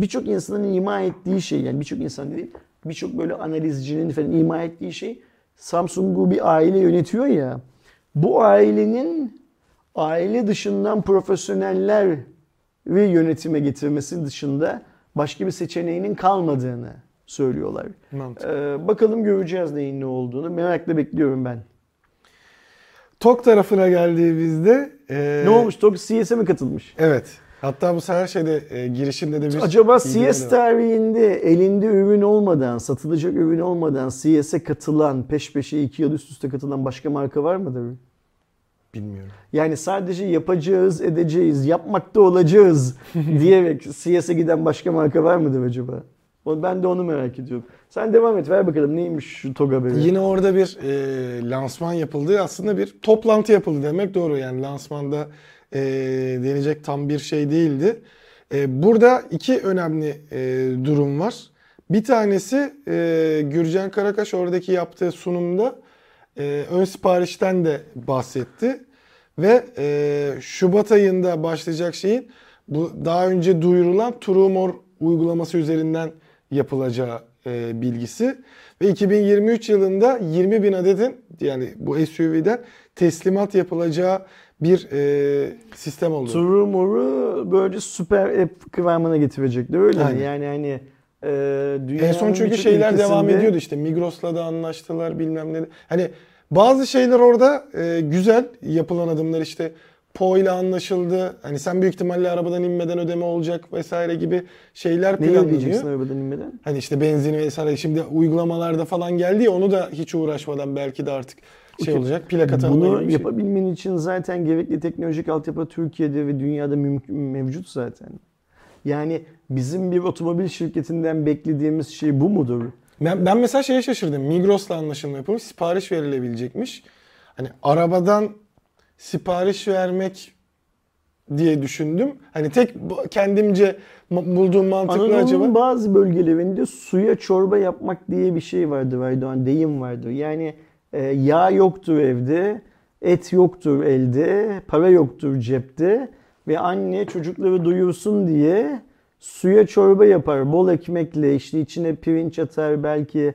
birçok insanın ima ettiği şey, yani birçok insan değil, birçok böyle analizcinin falan ima ettiği şey, Samsung'u bir aile yönetiyor ya, bu ailenin aile dışından profesyoneller ve yönetime getirmesi dışında başka bir seçeneğinin kalmadığını söylüyorlar. Bakalım göreceğiz neyin ne olduğunu. Merakla bekliyorum ben. Togg tarafına geldiğimizde... Ne olmuş? Togg CES'e mi katılmış? Evet. Hatta bu her şeyde girişinde de bir... Acaba CS tarihinde elinde ürün olmadan, satılacak ürün olmadan CES'e katılan, peş peşe 2 yıl üst üste katılan başka marka var mıdır? Bilmiyorum. Yani sadece yapacağız, edeceğiz, yapmakta olacağız diyerek CES'e giden başka marka var mıdır acaba? Ben de onu merak ediyorum. Sen devam et, ver bakalım neymiş şu Togg haberi. Yine orada bir lansman yapıldı, aslında bir toplantı yapıldı demek doğru. Yani lansmanda denecek tam bir şey değildi. Burada iki önemli durum var. Bir tanesi Gürcan Karakaş oradaki yaptığı sunumda ön siparişten de bahsetti. Ve Şubat ayında başlayacak şeyin bu daha önce duyurulan True More uygulaması üzerinden yapılacağı bilgisi. Ve 2023 yılında 20.000 adetin, yani bu SUV'den teslimat yapılacağı bir sistem oldu. True More'u böyle süper app kıvamına getirecekler, öyle mi? Yani hani en son çünkü şeyler ülkesinde... devam ediyordu işte, Migros'la da anlaştılar bilmem ne. Hani bazı şeyler orada güzel yapılan adımlar, işte PO ile anlaşıldı. Hani sen büyük ihtimalle arabadan inmeden ödeme olacak vesaire gibi şeyler planlanıyor. Neyi ödeyeceksin arabadan inmeden? Hani işte benzin vesaire, şimdi uygulamalarda falan geldi ya, onu da hiç uğraşmadan belki de artık şey olacak, plaka tanımı gibi bir şey. Bunu yapabilmen için zaten gerekli teknolojik altyapı Türkiye'de ve dünyada mevcut zaten. Yani bizim bir otomobil şirketinden beklediğimiz şey bu mudur? Ben mesela şeye şaşırdım. Migros'la anlaşılma yapılmış, sipariş verilebilecekmiş. Hani arabadan sipariş vermek diye düşündüm. Hani tek kendimce bulduğum mantıklı acaba. Anadolu'nun bazı bölgelerinde suya çorba yapmak diye bir şey vardır Erdoğan, deyim vardır. Yani yağ yoktur evde, et yoktur elde, para yoktur cepte ve anne çocukları doyursun diye suya çorba yapar. Bol ekmekle işte içine pirinç atar, belki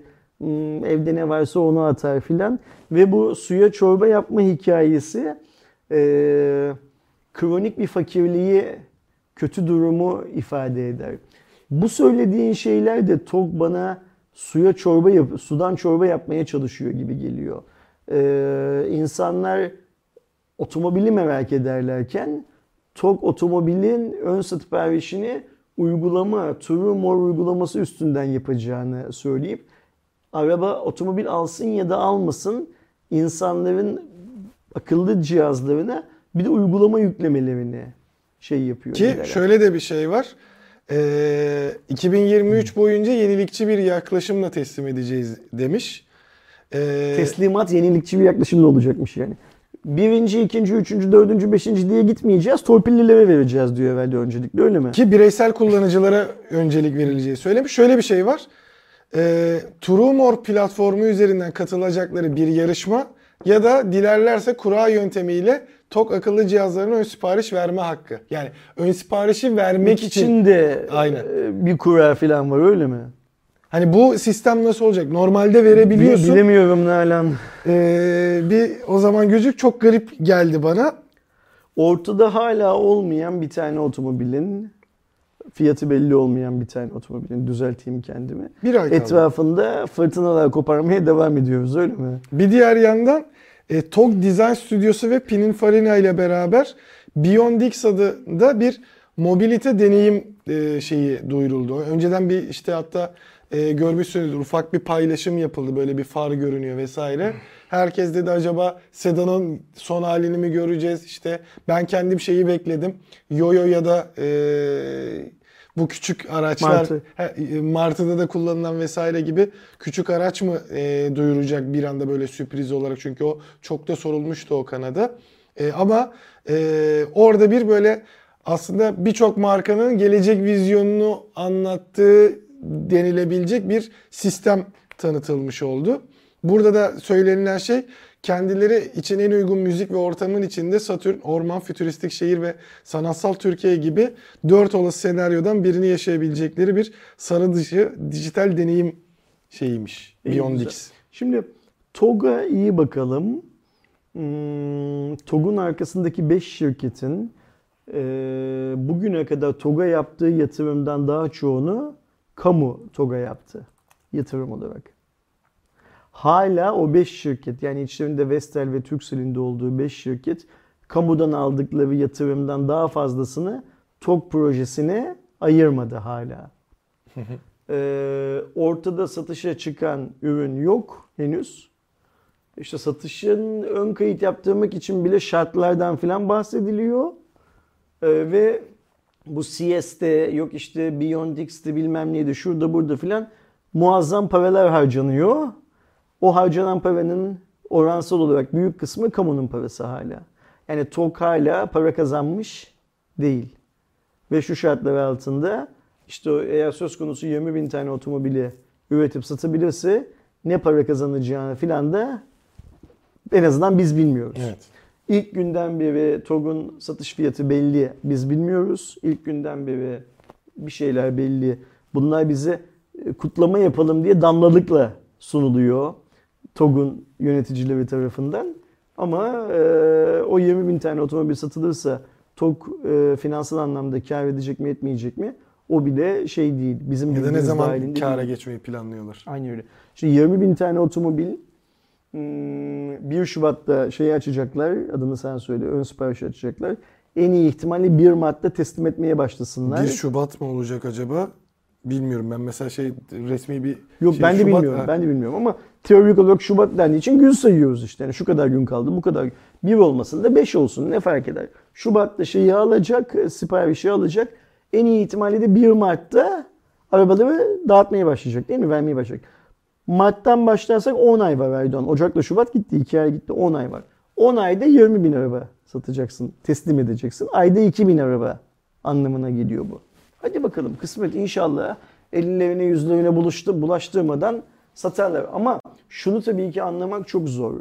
evde ne varsa onu atar filan. Ve bu suya çorba yapma hikayesi kronik bir fakirliği, kötü durumu ifade eder. Bu söylediğin şeyler de Togg bana sudan çorba yapmaya çalışıyor gibi geliyor. İnsanlar otomobili merak ederlerken Togg otomobilin ön siparişini uygulama, True More uygulaması üstünden yapacağını söyleyip araba otomobil alsın ya da almasın, insanların akıllı cihazlarına bir de uygulama yüklemelerini şey yapıyor. Ki giderek. Şöyle de bir şey var. 2023 boyunca yenilikçi bir yaklaşımla teslim edeceğiz demiş. Teslimat yenilikçi bir yaklaşımla olacakmış yani. 1. 2. 3. 4. 5. diye gitmeyeceğiz. Torpillilere vereceğiz diyor evvelde öncelikle, öyle mi? Ki bireysel kullanıcılara öncelik verileceği söylemiş. Şöyle bir şey var. True More platformu üzerinden katılacakları bir yarışma ya da dilerlerse kura yöntemiyle Togg akıllı cihazlarına ön sipariş verme hakkı. Yani ön siparişi vermek için de aynen bir kura falan var, öyle mi? Hani bu sistem nasıl olacak? Normalde verebiliyorsun. Bilemiyorum Nalan. Bir o zaman gözük çok garip geldi bana. Ortada hala olmayan bir tane otomobilin, fiyatı belli olmayan bir tane otomobilin, düzelteyim kendimi. Bir ay etrafında fırtınalar koparmaya devam ediyoruz, öyle mi? Bir diğer yandan Togg Design Stüdyosu ve Pininfarina ile beraber Beyond X adında bir mobilite deneyim şeyi duyuruldu. Önceden bir işte hatta görmüşsünüzdür, ufak bir paylaşım yapıldı, böyle bir far görünüyor vesaire. Herkes dedi acaba sedanın son halini mi göreceğiz? İşte ben kendim şeyi bekledim. Yoyo ya da bu küçük araçlar Martı'da da kullanılan vesaire gibi küçük araç mı duyuracak bir anda böyle sürpriz olarak, çünkü o çok da sorulmuştu o kanada. Ama orada bir böyle aslında birçok markanın gelecek vizyonunu anlattığı denilebilecek bir sistem tanıtılmış oldu. Burada da söylenilen şey, kendileri için en uygun müzik ve ortamın içinde Satürn, orman, fütüristik şehir ve sanatsal Türkiye gibi 4 olası senaryodan birini yaşayabilecekleri bir sarı dışı dijital deneyim şeyiymiş. Beyondix. Şimdi Togg'a iyi bakalım. Togg'un arkasındaki 5 şirketin bugüne kadar Togg'a yaptığı yatırımdan daha çoğunu kamu Togg'a yaptı yatırım olarak. Hala o 5 şirket, yani içlerinde Vestel ve Turkcell'in de olduğu 5 şirket, kamudan aldıkları yatırımdan daha fazlasını Togg projesine ayırmadı hala. Ortada satışa çıkan ürün yok henüz. İşte satışın ön kayıt yaptırmak için bile şartlardan filan bahsediliyor. Ve bu CS'de yok işte Beyondix'te bilmem neydi şurada burada filan muazzam paralar harcanıyor. O harcanan paranın oransal olarak büyük kısmı kamunun parası hala. Yani Togg hala para kazanmış değil. Ve şu şartlar altında işte eğer söz konusu 20.000 tane otomobili üretip satabilirse ne para kazanacağını filan da en azından biz bilmiyoruz. Evet. İlk günden beri Togg'un satış fiyatı belli, biz bilmiyoruz. İlk günden beri bir şeyler belli. Bunlar bize kutlama yapalım diye damlalıkla sunuluyor Togg'un yöneticileri tarafından. Ama o 20.000 tane otomobil satılırsa Togg finansal anlamda kâr edecek mi etmeyecek mi? O bile şey değil. Bizim ya da ne zaman kâra geçmeyi planlıyorlar? Aynı öyle. Şimdi 20.000 tane otomobil 1 Şubat'ta şeyi açacaklar, adını sen söyle, ön siparişi açacaklar. En iyi ihtimalle 1 Mart'ta teslim etmeye başlasınlar. 1 Şubat mı olacak acaba? Bilmiyorum ben mesela resmi bir... Yok şey, ben de Şubat, bilmiyorum, ben de bilmiyorum ama teorik olarak Şubat dendiği için gün sayıyoruz işte. Yani şu kadar gün kaldı, bu kadar gün. 1 olmasın da 5 olsun, ne fark eder? Şubat'ta şeyi alacak, siparişi alacak. En iyi ihtimalle de 1 Mart'ta arabaları dağıtmaya başlayacak değil mi? Vermeye başlayacak. Mart'tan başlarsak 10 ay var Erdoğan. Ocak'la Şubat gitti. 2 ay gitti. 10 ay var. 10 ayda 20.000 araba satacaksın. Teslim edeceksin. Ayda 2.000 araba anlamına geliyor bu. Hadi bakalım kısmet inşallah ellerine yüzlerine bulaştırmadan satarlar. Ama şunu tabii ki anlamak çok zor.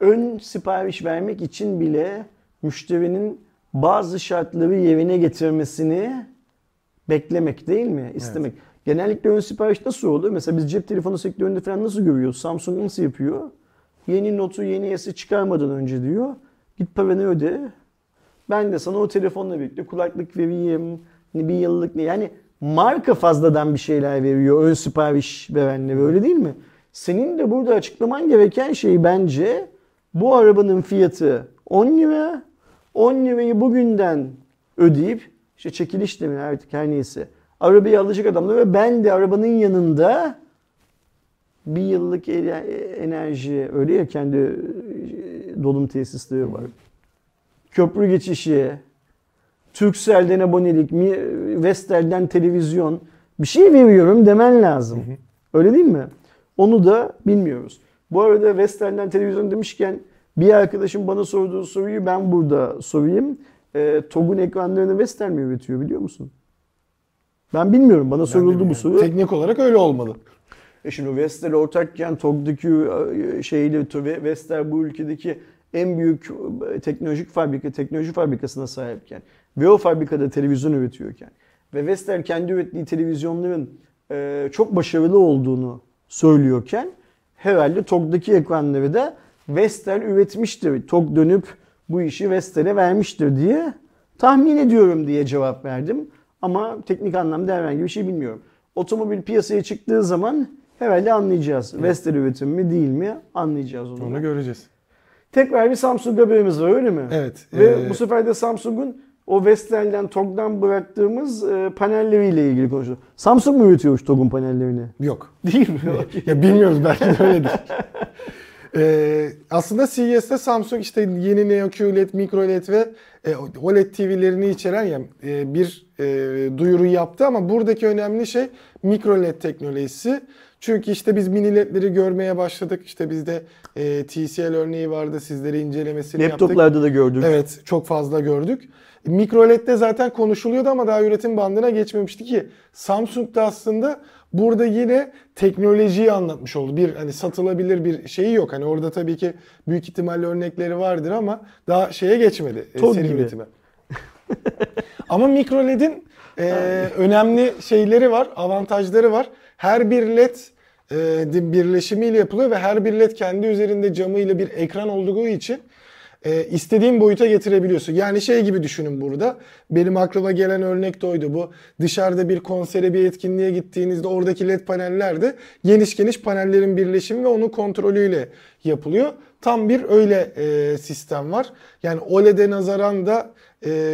Ön sipariş vermek için bile müşterinin bazı şartları yerine getirmesini beklemek değil mi? İstemek. Evet. Genellikle ön sipariş nasıl olur? Mesela biz cep telefonu sektöründe falan nasıl görüyoruz? Samsung nasıl yapıyor? Yeni Note'u, yeni S'yi çıkarmadan önce diyor. Git paranı öde. Ben de sana o telefonla birlikte kulaklık vereyim. Bir yıllık ne? Yani marka fazladan bir şeyler veriyor ön sipariş verenler, öyle değil mi? Senin de burada açıklaman gereken şey bence bu arabanın fiyatı 10 lira. 10 lirayı bugünden ödeyip işte çekiliş demiyor artık her neyse. Arabayı alacak adamlar ve ben de arabanın yanında bir yıllık enerji, öyle ya kendi dolum tesisleri var. Köprü geçişi, Turkcell'den abonelik, Vestel'den televizyon, bir şey veriyorum demen lazım. Öyle değil mi? Onu da bilmiyoruz. Bu arada Vestel'den televizyon demişken bir arkadaşım bana sorduğu soruyu ben burada sorayım. Togg'un ekranlarını Vestel mi üretiyor biliyor musun? Ben bilmiyorum. Bana soruldu bu soru. Teknik olarak öyle olmalı. Şimdi Vestel ortakken Togg'daki şeyleri, Vestel bu ülkedeki en büyük teknoloji fabrikasına sahipken ve o fabrikada televizyon üretiyorken ve Vestel kendi ürettiği televizyonların çok başarılı olduğunu söylüyorken herhalde Togg'daki ekranları da Vestel üretmiştir. Togg dönüp bu işi Vestel'e vermiştir diye tahmin ediyorum diye cevap verdim. Ama teknik anlamda herhangi bir şey bilmiyorum. Otomobil piyasaya çıktığı zaman herhalde anlayacağız. Evet. Vestel üretimi mi değil mi anlayacağız onu. Onu göreceğiz. Tekrar bir Samsung haberimiz var öyle mi? Evet. Ve bu sefer de Samsung'un o Vestel'den, Togg'dan bıraktığımız panelleriyle ilgili konuştuk. Samsung mu üretiyormuş Togg'un panellerini? Yok. Değil mi? Ya bilmiyoruz, belki de öyledir. Aslında CES'te Samsung işte yeni Neo QLED, Micro LED ve OLED TV'lerini içeren bir duyuru yaptı ama buradaki önemli şey Micro LED teknolojisi. Çünkü işte biz mini LED'leri görmeye başladık. İşte bizde TCL örneği vardı, sizlere incelemesini yaptık. Laptoplarda da gördük. Evet, çok fazla gördük. Micro LED'de zaten konuşuluyordu ama daha üretim bandına geçmemişti ki Samsung da aslında burada yine teknolojiyi anlatmış oldu. Bir hani satılabilir bir şeyi yok. Hani orada tabii ki büyük ihtimalle örnekleri vardır ama daha şeye geçmedi. Seri üretime. Ama Micro LED'in önemli şeyleri var, avantajları var. Her bir LED birleşimiyle yapılıyor ve her bir LED kendi üzerinde camıyla bir ekran olduğu için istediğin boyuta getirebiliyorsun. Yani şey gibi düşünün burada. Benim aklıma gelen örnek de oydu bu. Dışarıda bir konsere, bir etkinliğe gittiğinizde oradaki LED paneller de geniş geniş panellerin birleşimi ve onun kontrolüyle yapılıyor. Tam bir öyle sistem var. Yani OLED'e nazaran da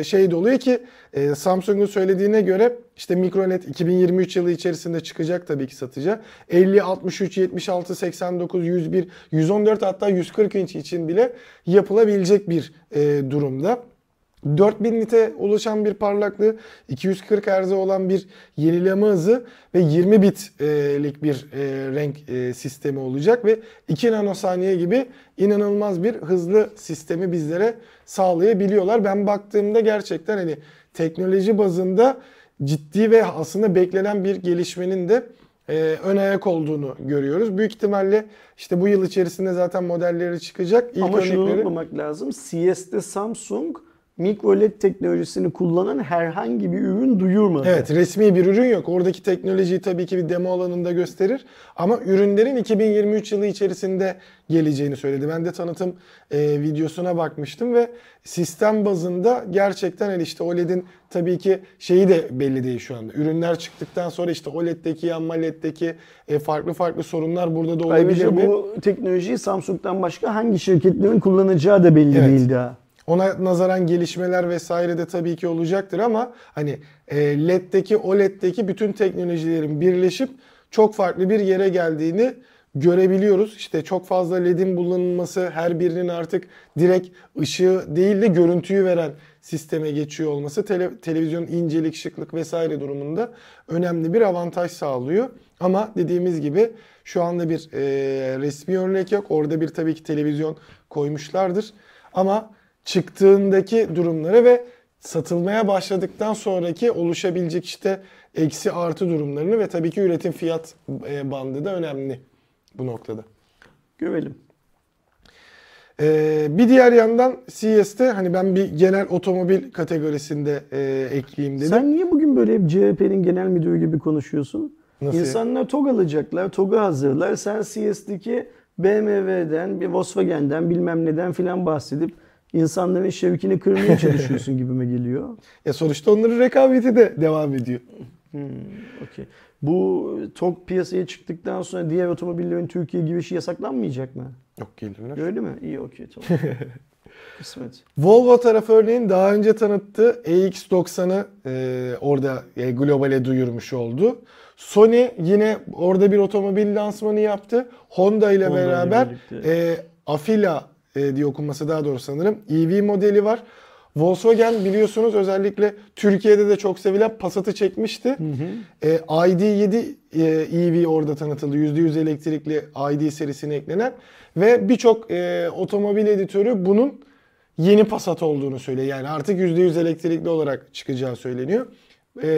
şey de oluyor ki Samsung'un söylediğine göre işte Micro LED 2023 yılı içerisinde çıkacak tabii ki satıcı. 50, 63, 76, 89, 101, 114 hatta 140 inç için bile yapılabilecek bir durumda. 4000 nite oluşan bir parlaklığı, 240 Hz'e olan bir yenileme hızı ve 20 bitlik bir renk sistemi olacak ve 2 nanosaniye gibi inanılmaz bir hızlı sistemi bizlere sağlayabiliyorlar. Ben baktığımda gerçekten hani teknoloji bazında ciddi ve aslında beklenen bir gelişmenin de ön ayak olduğunu görüyoruz. Büyük ihtimalle işte bu yıl içerisinde zaten modelleri çıkacak. İlk ama şunu unutmamak lazım. CES'te Samsung Micro LED teknolojisini kullanan herhangi bir ürün duyurmadı. Evet, resmi bir ürün yok. Oradaki teknolojiyi tabii ki bir demo alanında gösterir. Ama ürünlerin 2023 yılı içerisinde geleceğini söyledi. Ben de tanıtım videosuna bakmıştım ve sistem bazında gerçekten işte OLED'in tabii ki şeyi de belli değil şu anda. Ürünler çıktıktan sonra işte OLED'deki, yanma LED'deki farklı sorunlar burada da olabilir. Ayrıca bu teknolojiyi Samsung'dan başka hangi şirketlerin kullanacağı da belli değil daha. Ona nazaran gelişmeler vesaire de tabii ki olacaktır ama hani LED'deki, OLED'deki bütün teknolojilerin birleşip çok farklı bir yere geldiğini görebiliyoruz. İşte çok fazla LED'in bulunması, her birinin artık direkt ışığı değil de görüntüyü veren sisteme geçiyor olması televizyonun incelik, şıklık vesaire durumunda önemli bir avantaj sağlıyor. Ama dediğimiz gibi şu anda bir resmi örnek yok. Orada bir tabii ki televizyon koymuşlardır. Ama çıktığındaki durumları ve satılmaya başladıktan sonraki oluşabilecek işte eksi artı durumlarını ve tabii ki üretim fiyat bandı da önemli bu noktada. Görelim. Bir diğer yandan CES'te hani ben bir genel otomobil kategorisinde ekleyeyim dedim. Sen niye bugün böyle hep CHP'nin genel müdürü gibi konuşuyorsun? Nasıl? İnsanlar Togg alacaklar, Togg'u hazırlar. Sen CES'teki BMW'den, bir Volkswagen'den bilmem neden filan bahsedip insanların şevkini kırmaya çalışıyorsun gibime geliyor. Sonuçta onların rekabeti de devam ediyor. Okay. Bu Togg piyasaya çıktıktan sonra diğer otomobillerin Türkiye'ye girişi yasaklanmayacak mı? Yok, gelirler. Öyle mi? İyi, okey, tamam. Kısmet. Volvo tarafı örneğin daha önce tanıttığı EX90'ı orada globale duyurmuş oldu. Sony yine orada bir otomobil lansmanı yaptı. Honda ile beraber Afila diye okunması daha doğru sanırım. EV modeli var. Volkswagen biliyorsunuz özellikle Türkiye'de de çok sevilen Passat'ı çekmişti. ID7 EV orada tanıtıldı. %100 elektrikli ID serisine eklenen ve birçok otomobil editörü bunun yeni Passat olduğunu söylüyor. Yani artık %100 elektrikli olarak çıkacağı söyleniyor.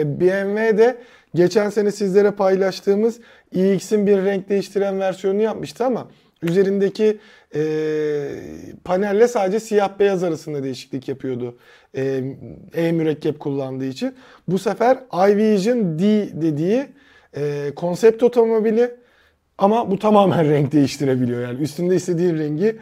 BMW'de geçen sene sizlere paylaştığımız iX'in bir renk değiştiren versiyonunu yapmıştı ama üzerindeki panelle sadece siyah beyaz arasında değişiklik yapıyordu. E-mürekkep kullandığı için. Bu sefer iVision D dediği konsept otomobili ama bu tamamen renk değiştirebiliyor. Yani üstünde istediğin rengi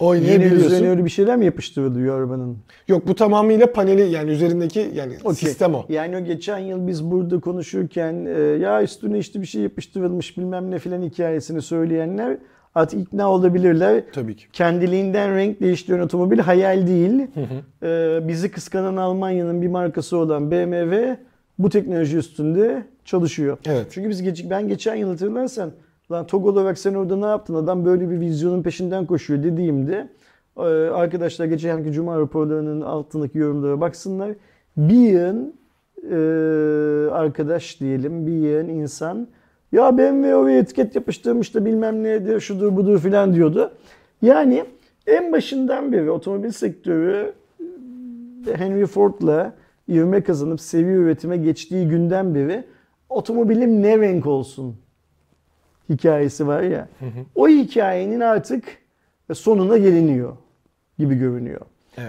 oynayabiliyorsun. Yeni öyle bir şeyler mi yapıştırılıyor arabanın? Yok, bu tamamıyla paneli, yani üzerindeki, yani okay, sistem o. Yani o geçen yıl biz burada konuşurken ya üstüne işte bir şey yapıştırılmış bilmem ne filan hikayesini söyleyenler artık ikna olabilirler. Tabii ki. Kendiliğinden renk değiştiren otomobil hayal değil. Bizi kıskanan Almanya'nın bir markası olan BMW bu teknoloji üstünde çalışıyor. Evet. Çünkü ben geçen yıl hatırlarsan lan Togg olarak sen orada ne yaptın? Adam böyle bir vizyonun peşinden koşuyor dediğimde arkadaşlar geçenki Cuma raporlarının altındaki yorumlara baksınlar. Bir yığın arkadaş diyelim, bir yığın insan ya BMW oraya etiket yapıştırmış da bilmem neydi, şudur budur filan diyordu. Yani en başından beri otomobil sektörü Henry Ford'la ivme kazanıp seviye üretime geçtiği günden beri otomobilim ne renk olsun hikayesi var ya. O hikayenin artık sonuna geliniyor gibi görünüyor.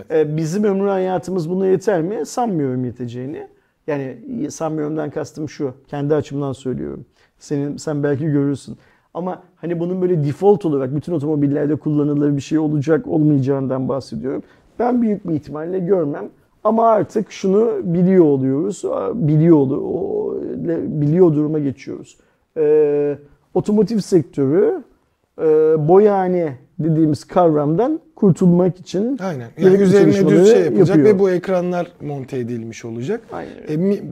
Evet. Bizim ömrü hayatımız buna yeter mi? Sanmıyorum yeteceğini. Yani sanmıyorumdan kastım şu. Kendi açımdan söylüyorum. Sen belki görürsün. Ama hani bunun böyle default olarak bütün otomobillerde kullanılır bir şey olacak olmayacağından bahsediyorum. Ben büyük bir ihtimalle görmem. Ama artık şunu biliyor oluyoruz. Biliyor duruma geçiyoruz. Otomotiv sektörü boyane dediğimiz kavramdan kurtulmak için yani üzerine düz şey yapacak ve bu ekranlar monte edilmiş olacak.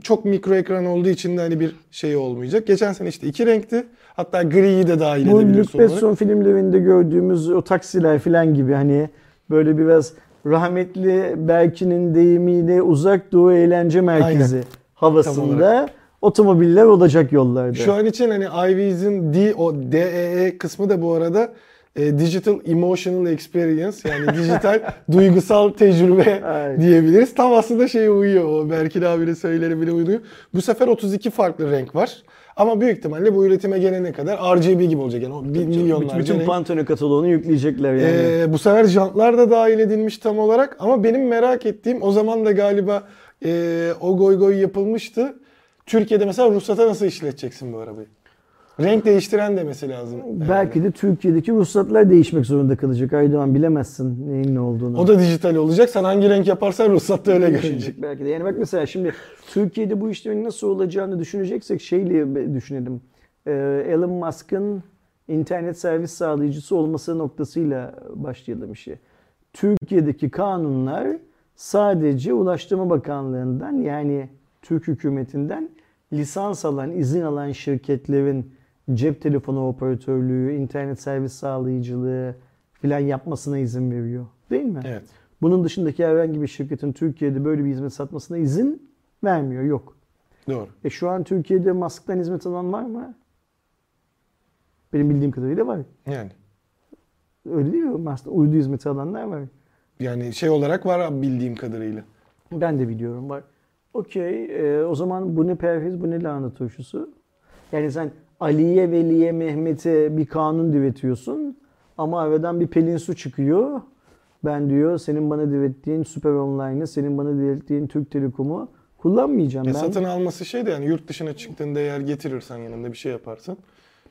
Çok mikro ekran olduğu için de hani bir şey olmayacak. Geçen sene işte 2 renkti. Hatta griyi de dahil edebiliriz olarak. Bu son filmlerinde gördüğümüz o taksiler falan gibi hani böyle biraz rahmetli Berkin'in deyimiyle uzak doğu eğlence merkezi havasında otomobiller olacak yollarda. Şu an için hani iViz'in DEE kısmı da bu arada Digital Emotional Experience, yani dijital duygusal tecrübe diyebiliriz. Tam aslında şeye uyuyor, o Berkin abinin söylenebilir uyuyor. Bu sefer 32 farklı renk var. Ama büyük ihtimalle bu üretime gelene kadar RGB gibi olacak. Yani milyonlarca bütün Pantone kataloğunu yükleyecekler yani. Bu sefer jantlar da dahil edilmiş tam olarak. Ama benim merak ettiğim, o zaman da galiba o goy goy yapılmıştı. Türkiye'de mesela ruhsata nasıl işleteceksin bu arabayı? Renk değiştiren demesi lazım. Belki de Türkiye'deki ruhsatlar değişmek zorunda kalacak. Aydoğan, bilemezsin neyin ne olduğunu. O da dijital olacak. Sen hangi renk yaparsan ruhsat da öyle görecek. Belki de. Yani bak mesela şimdi Türkiye'de bu işlemin nasıl olacağını düşüneceksek şeyle düşünelim. Elon Musk'ın internet servis sağlayıcısı olması noktasıyla başlayalım işi. Türkiye'deki kanunlar sadece Ulaştırma Bakanlığı'ndan, yani Türk hükümetinden lisans alan, izin alan şirketlerin cep telefonu operatörlüğü, internet servis sağlayıcılığı filan yapmasına izin veriyor. Değil mi? Evet. Bunun dışındaki herhangi bir şirketin Türkiye'de böyle bir hizmet satmasına izin vermiyor. Yok. Doğru. Şu an Türkiye'de Musk'tan hizmet alan var mı? Benim bildiğim kadarıyla var. Yani. Öyle değil mi? Musk'ta uydu hizmeti alanlar var. Yani şey olarak var abi, bildiğim kadarıyla. Ben de biliyorum var. Okey. O zaman bu ne perhiz, bu ne lahana turşusu? Yani sen Ali'ye, Veli'ye, Mehmet'e bir kanun diretiyorsun ama aradan bir pelin su çıkıyor. Ben diyor senin bana direttiğin Süper Online'ı, senin bana direttiğin Türk Telekom'u kullanmayacağım. Ben. Satın alması şey de yani yurt dışına çıktığında eğer getirirsen yanında bir şey yaparsan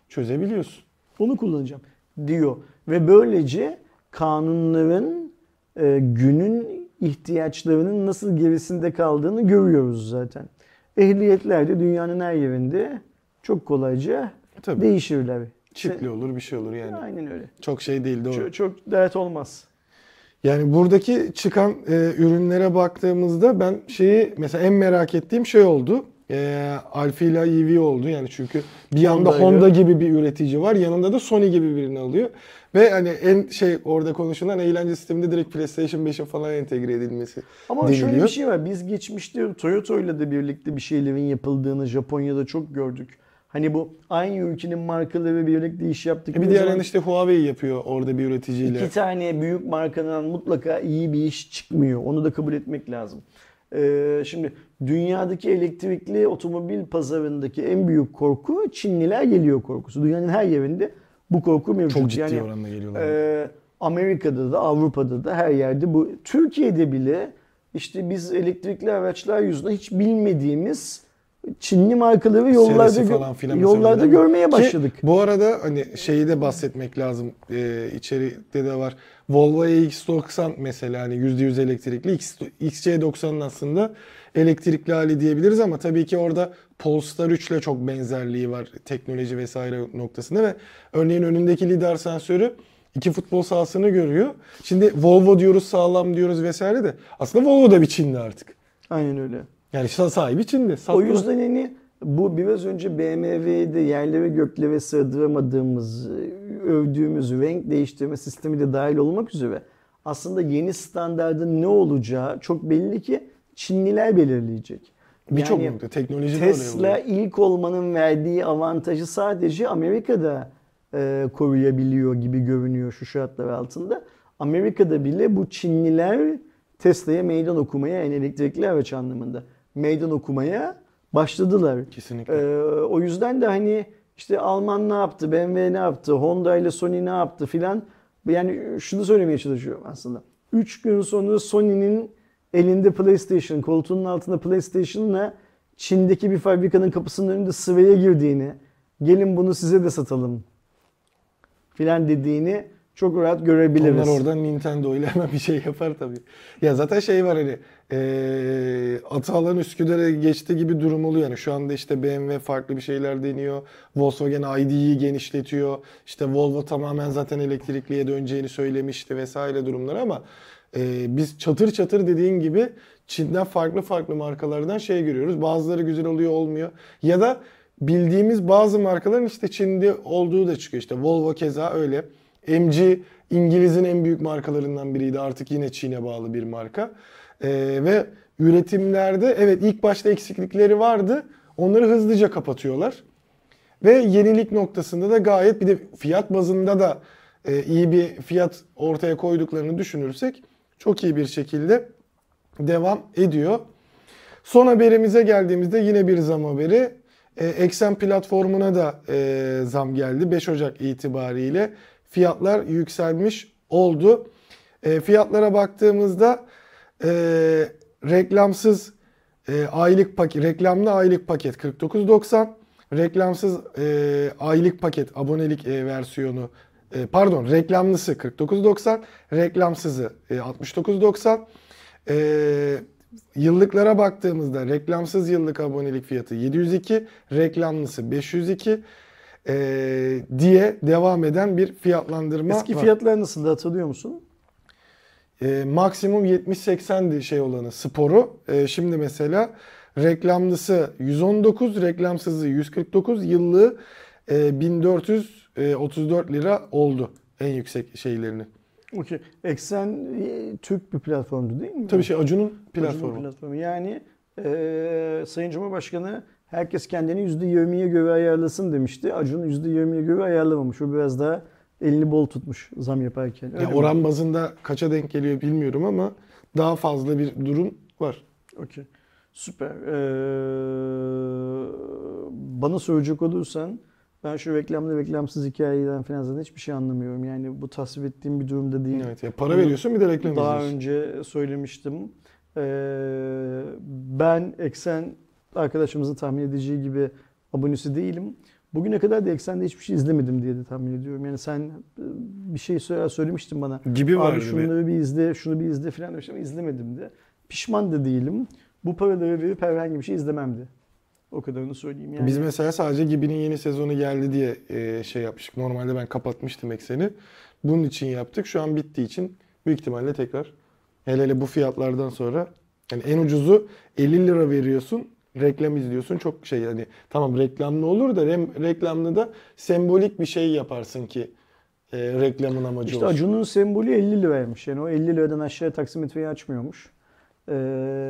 çözebiliyorsun. Onu kullanacağım diyor. Ve böylece kanunların günün ihtiyaçlarının nasıl gerisinde kaldığını görüyoruz zaten. Ehliyetler de dünyanın her yerinde çok kolayca tabii değişirler. Çipli olur, bir şey olur yani. Aynen öyle. Çok şey değil, doğru. Çok dert olmaz. Yani buradaki çıkan ürünlere baktığımızda ben şeyi mesela en merak ettiğim şey oldu. Alfa ile EV oldu yani, çünkü bir yanda Honda gibi bir üretici var, yanında da Sony gibi birini alıyor. Ve hani en şey orada konuşulan eğlence sisteminde direkt PlayStation 5'e falan entegre edilmesi. Ama deniliyor. Şöyle bir şey var. Biz geçmişte Toyota ile de birlikte bir şeylerin yapıldığını Japonya'da çok gördük. Hani bu aynı ülkenin markaları birlikte iş yaptık. Bir diğer işte Huawei yapıyor orada bir üreticiyle. İki tane büyük markadan mutlaka iyi bir iş çıkmıyor. Onu da kabul etmek lazım. Şimdi dünyadaki elektrikli otomobil pazarındaki en büyük korku Çinliler geliyor korkusu. Dünyanın her yerinde bu korku mevcut. Çok ciddi yani, oranda geliyorlar. Amerika'da da, Avrupa'da da, her yerde bu. Türkiye'de bile işte biz elektrikli araçlar yüzünden hiç bilmediğimiz Çinli markaları yollarda görmeye başladık. Ki, bu arada hani şeyi de bahsetmek lazım. İçeride de var. Volvo EX90 mesela hani %100 elektrikli. XC90'ın aslında elektrikli hali diyebiliriz ama tabii ki orada Polestar 3 ile çok benzerliği var teknoloji vesaire noktasında ve örneğin önündeki lidar sensörü iki futbol sahasını görüyor. Şimdi Volvo diyoruz, sağlam diyoruz vesaire de aslında Volvo da bir Çinli artık. Aynen öyle. Yani sahibi Çin'de. O yüzden hani bu biraz önce BMW'de yerle ve gökle ve sığdıramadığımız, övdüğümüz renk değiştirme sistemi de dahil olmak üzere aslında yeni standardın ne olacağı çok belli ki Çinliler belirleyecek. Birçok yani nokta teknoloji Tesla ilk olmanın verdiği avantajı sadece Amerika'da koruyabiliyor gibi görünüyor şu şartlar altında. Amerika'da bile bu Çinliler Tesla'ya meydan okumaya, en elektrikli araç anlamında meydan okumaya başladılar. Kesinlikle. O yüzden de hani işte Alman ne yaptı, BMW ne yaptı, Honda ile Sony ne yaptı filan. Yani şunu söylemeye çalışıyorum aslında. 3 gün sonra Sony'nin elinde PlayStation, koltuğunun altında PlayStation'la Çin'deki bir fabrikanın kapısının önünde sıraya girdiğini, gelin bunu size de satalım filan dediğini çok rahat görebiliriz. Onlar oradan Nintendo ile hemen bir şey yapar tabii. Ya zaten şey var hani Atalan Üsküdar'a geçti gibi durum oluyor. Yani şu anda işte BMW farklı bir şeyler deniyor. Volkswagen ID'yi genişletiyor. İşte Volvo tamamen zaten elektrikliye döneceğini söylemişti vesaire durumlar ama biz çatır çatır dediğin gibi Çin'den farklı markalardan şey görüyoruz. Bazıları güzel oluyor, olmuyor. Ya da bildiğimiz bazı markaların işte Çin'de olduğu da çıkıyor. İşte Volvo keza öyle. MG İngiliz'in en büyük markalarından biriydi. Artık yine Çin'e bağlı bir marka. Ve üretimlerde evet ilk başta eksiklikleri vardı. Onları hızlıca kapatıyorlar. Ve yenilik noktasında da gayet, bir de fiyat bazında da iyi bir fiyat ortaya koyduklarını düşünürsek çok iyi bir şekilde devam ediyor. Son haberimize geldiğimizde yine bir zam haberi. Eksen platformuna da zam geldi. 5 Ocak itibariyle. Fiyatlar yükselmiş oldu. Fiyatlara baktığımızda reklamsız aylık paket, reklamlı aylık paket 49.90, reklamsız aylık paket abonelik versiyonu pardon reklamlısı 49.90, reklamsızı 69.90. Yıllıklara baktığımızda reklamsız yıllık abonelik fiyatı 702, reklamlısı 502. Diye devam eden bir fiyatlandırma. Eski fiyatlar nasıldı, hatırlıyor musun? Maksimum 70-80'di şey olanı, sporu. Şimdi mesela reklamlısı 119, reklamsızı 149, yıllığı 1434 lira oldu en yüksek şeylerini. Okay. Exen Türk bir platformdu değil mi? Tabii şey Acun'un platformu. Acun'un platformu. Yani Sayın Cumhurbaşkanı herkes kendini %20'ye göre ayarlasın demişti. Acun %20'ye göre ayarlamamış. O biraz daha elini bol tutmuş zam yaparken. Yani oran bazında kaça denk geliyor bilmiyorum ama daha fazla bir durum var. Okey. Süper. Bana söyleyecek olursan ben şu reklamlı reklamsız hikayeden falan zaten hiçbir şey anlamıyorum. Yani bu tasvip ettiğim bir durumda değil. Evet, ya para veriyorsun bir de reklam veriyorsun. Daha önce söylemiştim. Ben Eksen arkadaşımızın tahmin edeceği gibi abonesi değilim. Bugüne kadar da Eksen'de hiçbir şey izlemedim diye de tahmin ediyorum. Yani sen bir şey söylemiştin bana. Gibi var. Abi şunları bir izle, şunu bir izle falan demiştim ama izlemedim de. Pişman da değilim. Bu paraları verip herhangi bir şey izlemem de. O kadarını söyleyeyim yani. Biz mesela sadece Gibi'nin yeni sezonu geldi diye şey yapmıştık. Normalde ben kapatmıştım Eksen'i. Bunun için yaptık. Şu an bittiği için büyük ihtimalle tekrar hele bu fiyatlardan sonra yani en ucuzu 50 lira veriyorsun. Reklam izliyorsun. Çok şey yani tamam reklamlı olur da reklamlı da sembolik bir şey yaparsın ki reklamın amacı işte olsun. İşte Acun'un sembolü 50 liraymış. Yani o 50 liradan aşağıya taksimetreyi açmıyormuş.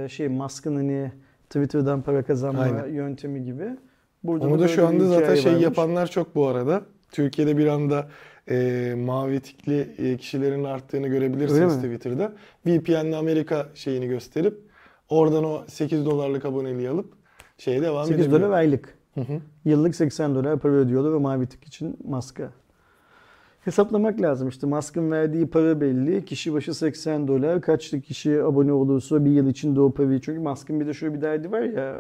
Şey Musk'ın hani Twitter'dan para kazanma aynen yöntemi gibi. Burada onu da şu anda zaten şey varmış yapanlar çok bu arada. Türkiye'de bir anda mavi tikli kişilerin arttığını görebilirsiniz Twitter'da. VPN'le Amerika şeyini gösterip oradan o 8 dolarlık aboneliği alıp şeye devam ediyor. 8 dolar aylık. Hı hı. Yıllık 80 dolar para ödüyorlar ve mavi tik için Musk'a. Hesaplamak lazım işte. Musk'ın verdiği para belli. Kişi başı 80 dolar. Kaçlık kişi abone olursa bir yıl içinde o parayı. Çünkü Musk'ın bir de şöyle bir derdi var ya.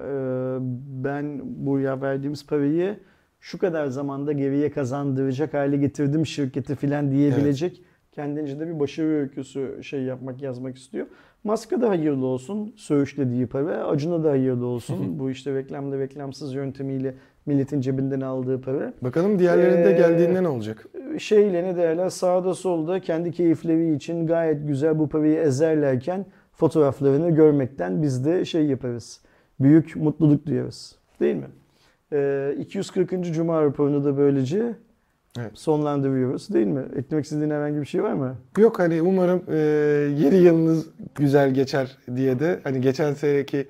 Ben buraya verdiğimiz parayı şu kadar zamanda geriye kazandıracak hale getirdim şirketi filan diyebilecek. Evet. Kendince de bir başarı öyküsü şey yapmak, yazmak istiyor. Musk'a da hayırlı olsun, söğüşlediği para. Acun'a da hayırlı olsun. Bu işte reklamlı reklamsız yöntemiyle milletin cebinden aldığı para. Bakalım diğerleri de geldiğinde ne olacak? Şeyle ne derler, sağda solda kendi keyifleri için gayet güzel bu parayı ezerlerken fotoğraflarını görmekten biz de şey yaparız. Büyük mutluluk duyarız. Değil mi? 240. Cuma raporunu da böylece... Evet. Sonlandırıyoruz değil mi? Eklemek istediğin herhangi bir şey var mı? Yok hani umarım yeni yılınız güzel geçer diye de hani geçen seneki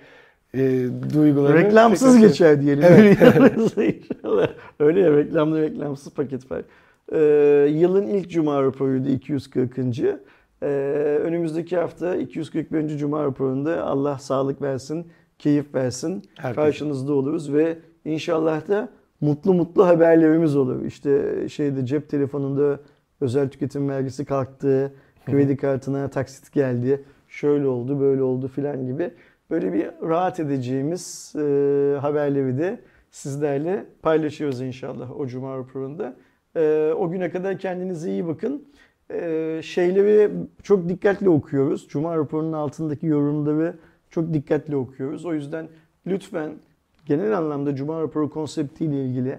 duyguları... Reklamsız geçer diyelim. Evet. Öyle ya reklamlı reklamsız paket var. Yılın ilk Cuma raporuydu 240. Önümüzdeki hafta 241. Cuma raporunda Allah sağlık versin, keyif versin. Herkes. Karşınızda oluruz ve inşallah da mutlu mutlu haberlerimiz olur. İşte şeyde cep telefonunda özel tüketim vergisi kalktı, kredi kartına taksit geldi, şöyle oldu, böyle oldu filan gibi. Böyle bir rahat edeceğimiz haberleri de sizlerle paylaşıyoruz inşallah o Cuma raporunda. O güne kadar kendinize iyi bakın. Şeyleri çok dikkatle okuyoruz. Cuma raporunun altındaki yorumları çok dikkatle okuyoruz. O yüzden lütfen... Genel anlamda Cuma raporu konseptiyle ilgili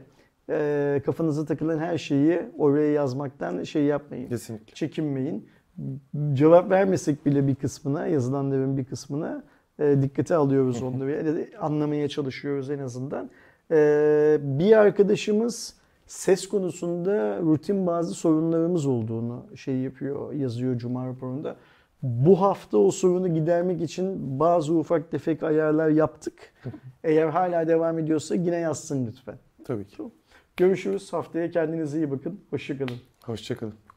kafanıza takılan her şeyi oraya yazmaktan şey yapmayın. Kesinlikle. Çekinmeyin. Cevap vermesek bile bir kısmına, yazılanların bir kısmına dikkate alıyoruz onları. Yani anlamaya çalışıyoruz en azından. Bir arkadaşımız ses konusunda rutin bazı sorunlarımız olduğunu şey yapıyor, yazıyor Cuma raporunda. Bu hafta o sorunu gidermek için bazı ufak tefek ayarlar yaptık. Eğer hala devam ediyorsa yine yazsın lütfen. Tabii ki. Görüşürüz. Haftaya kendinize iyi bakın. Hoşça kalın. Hoşça kalın.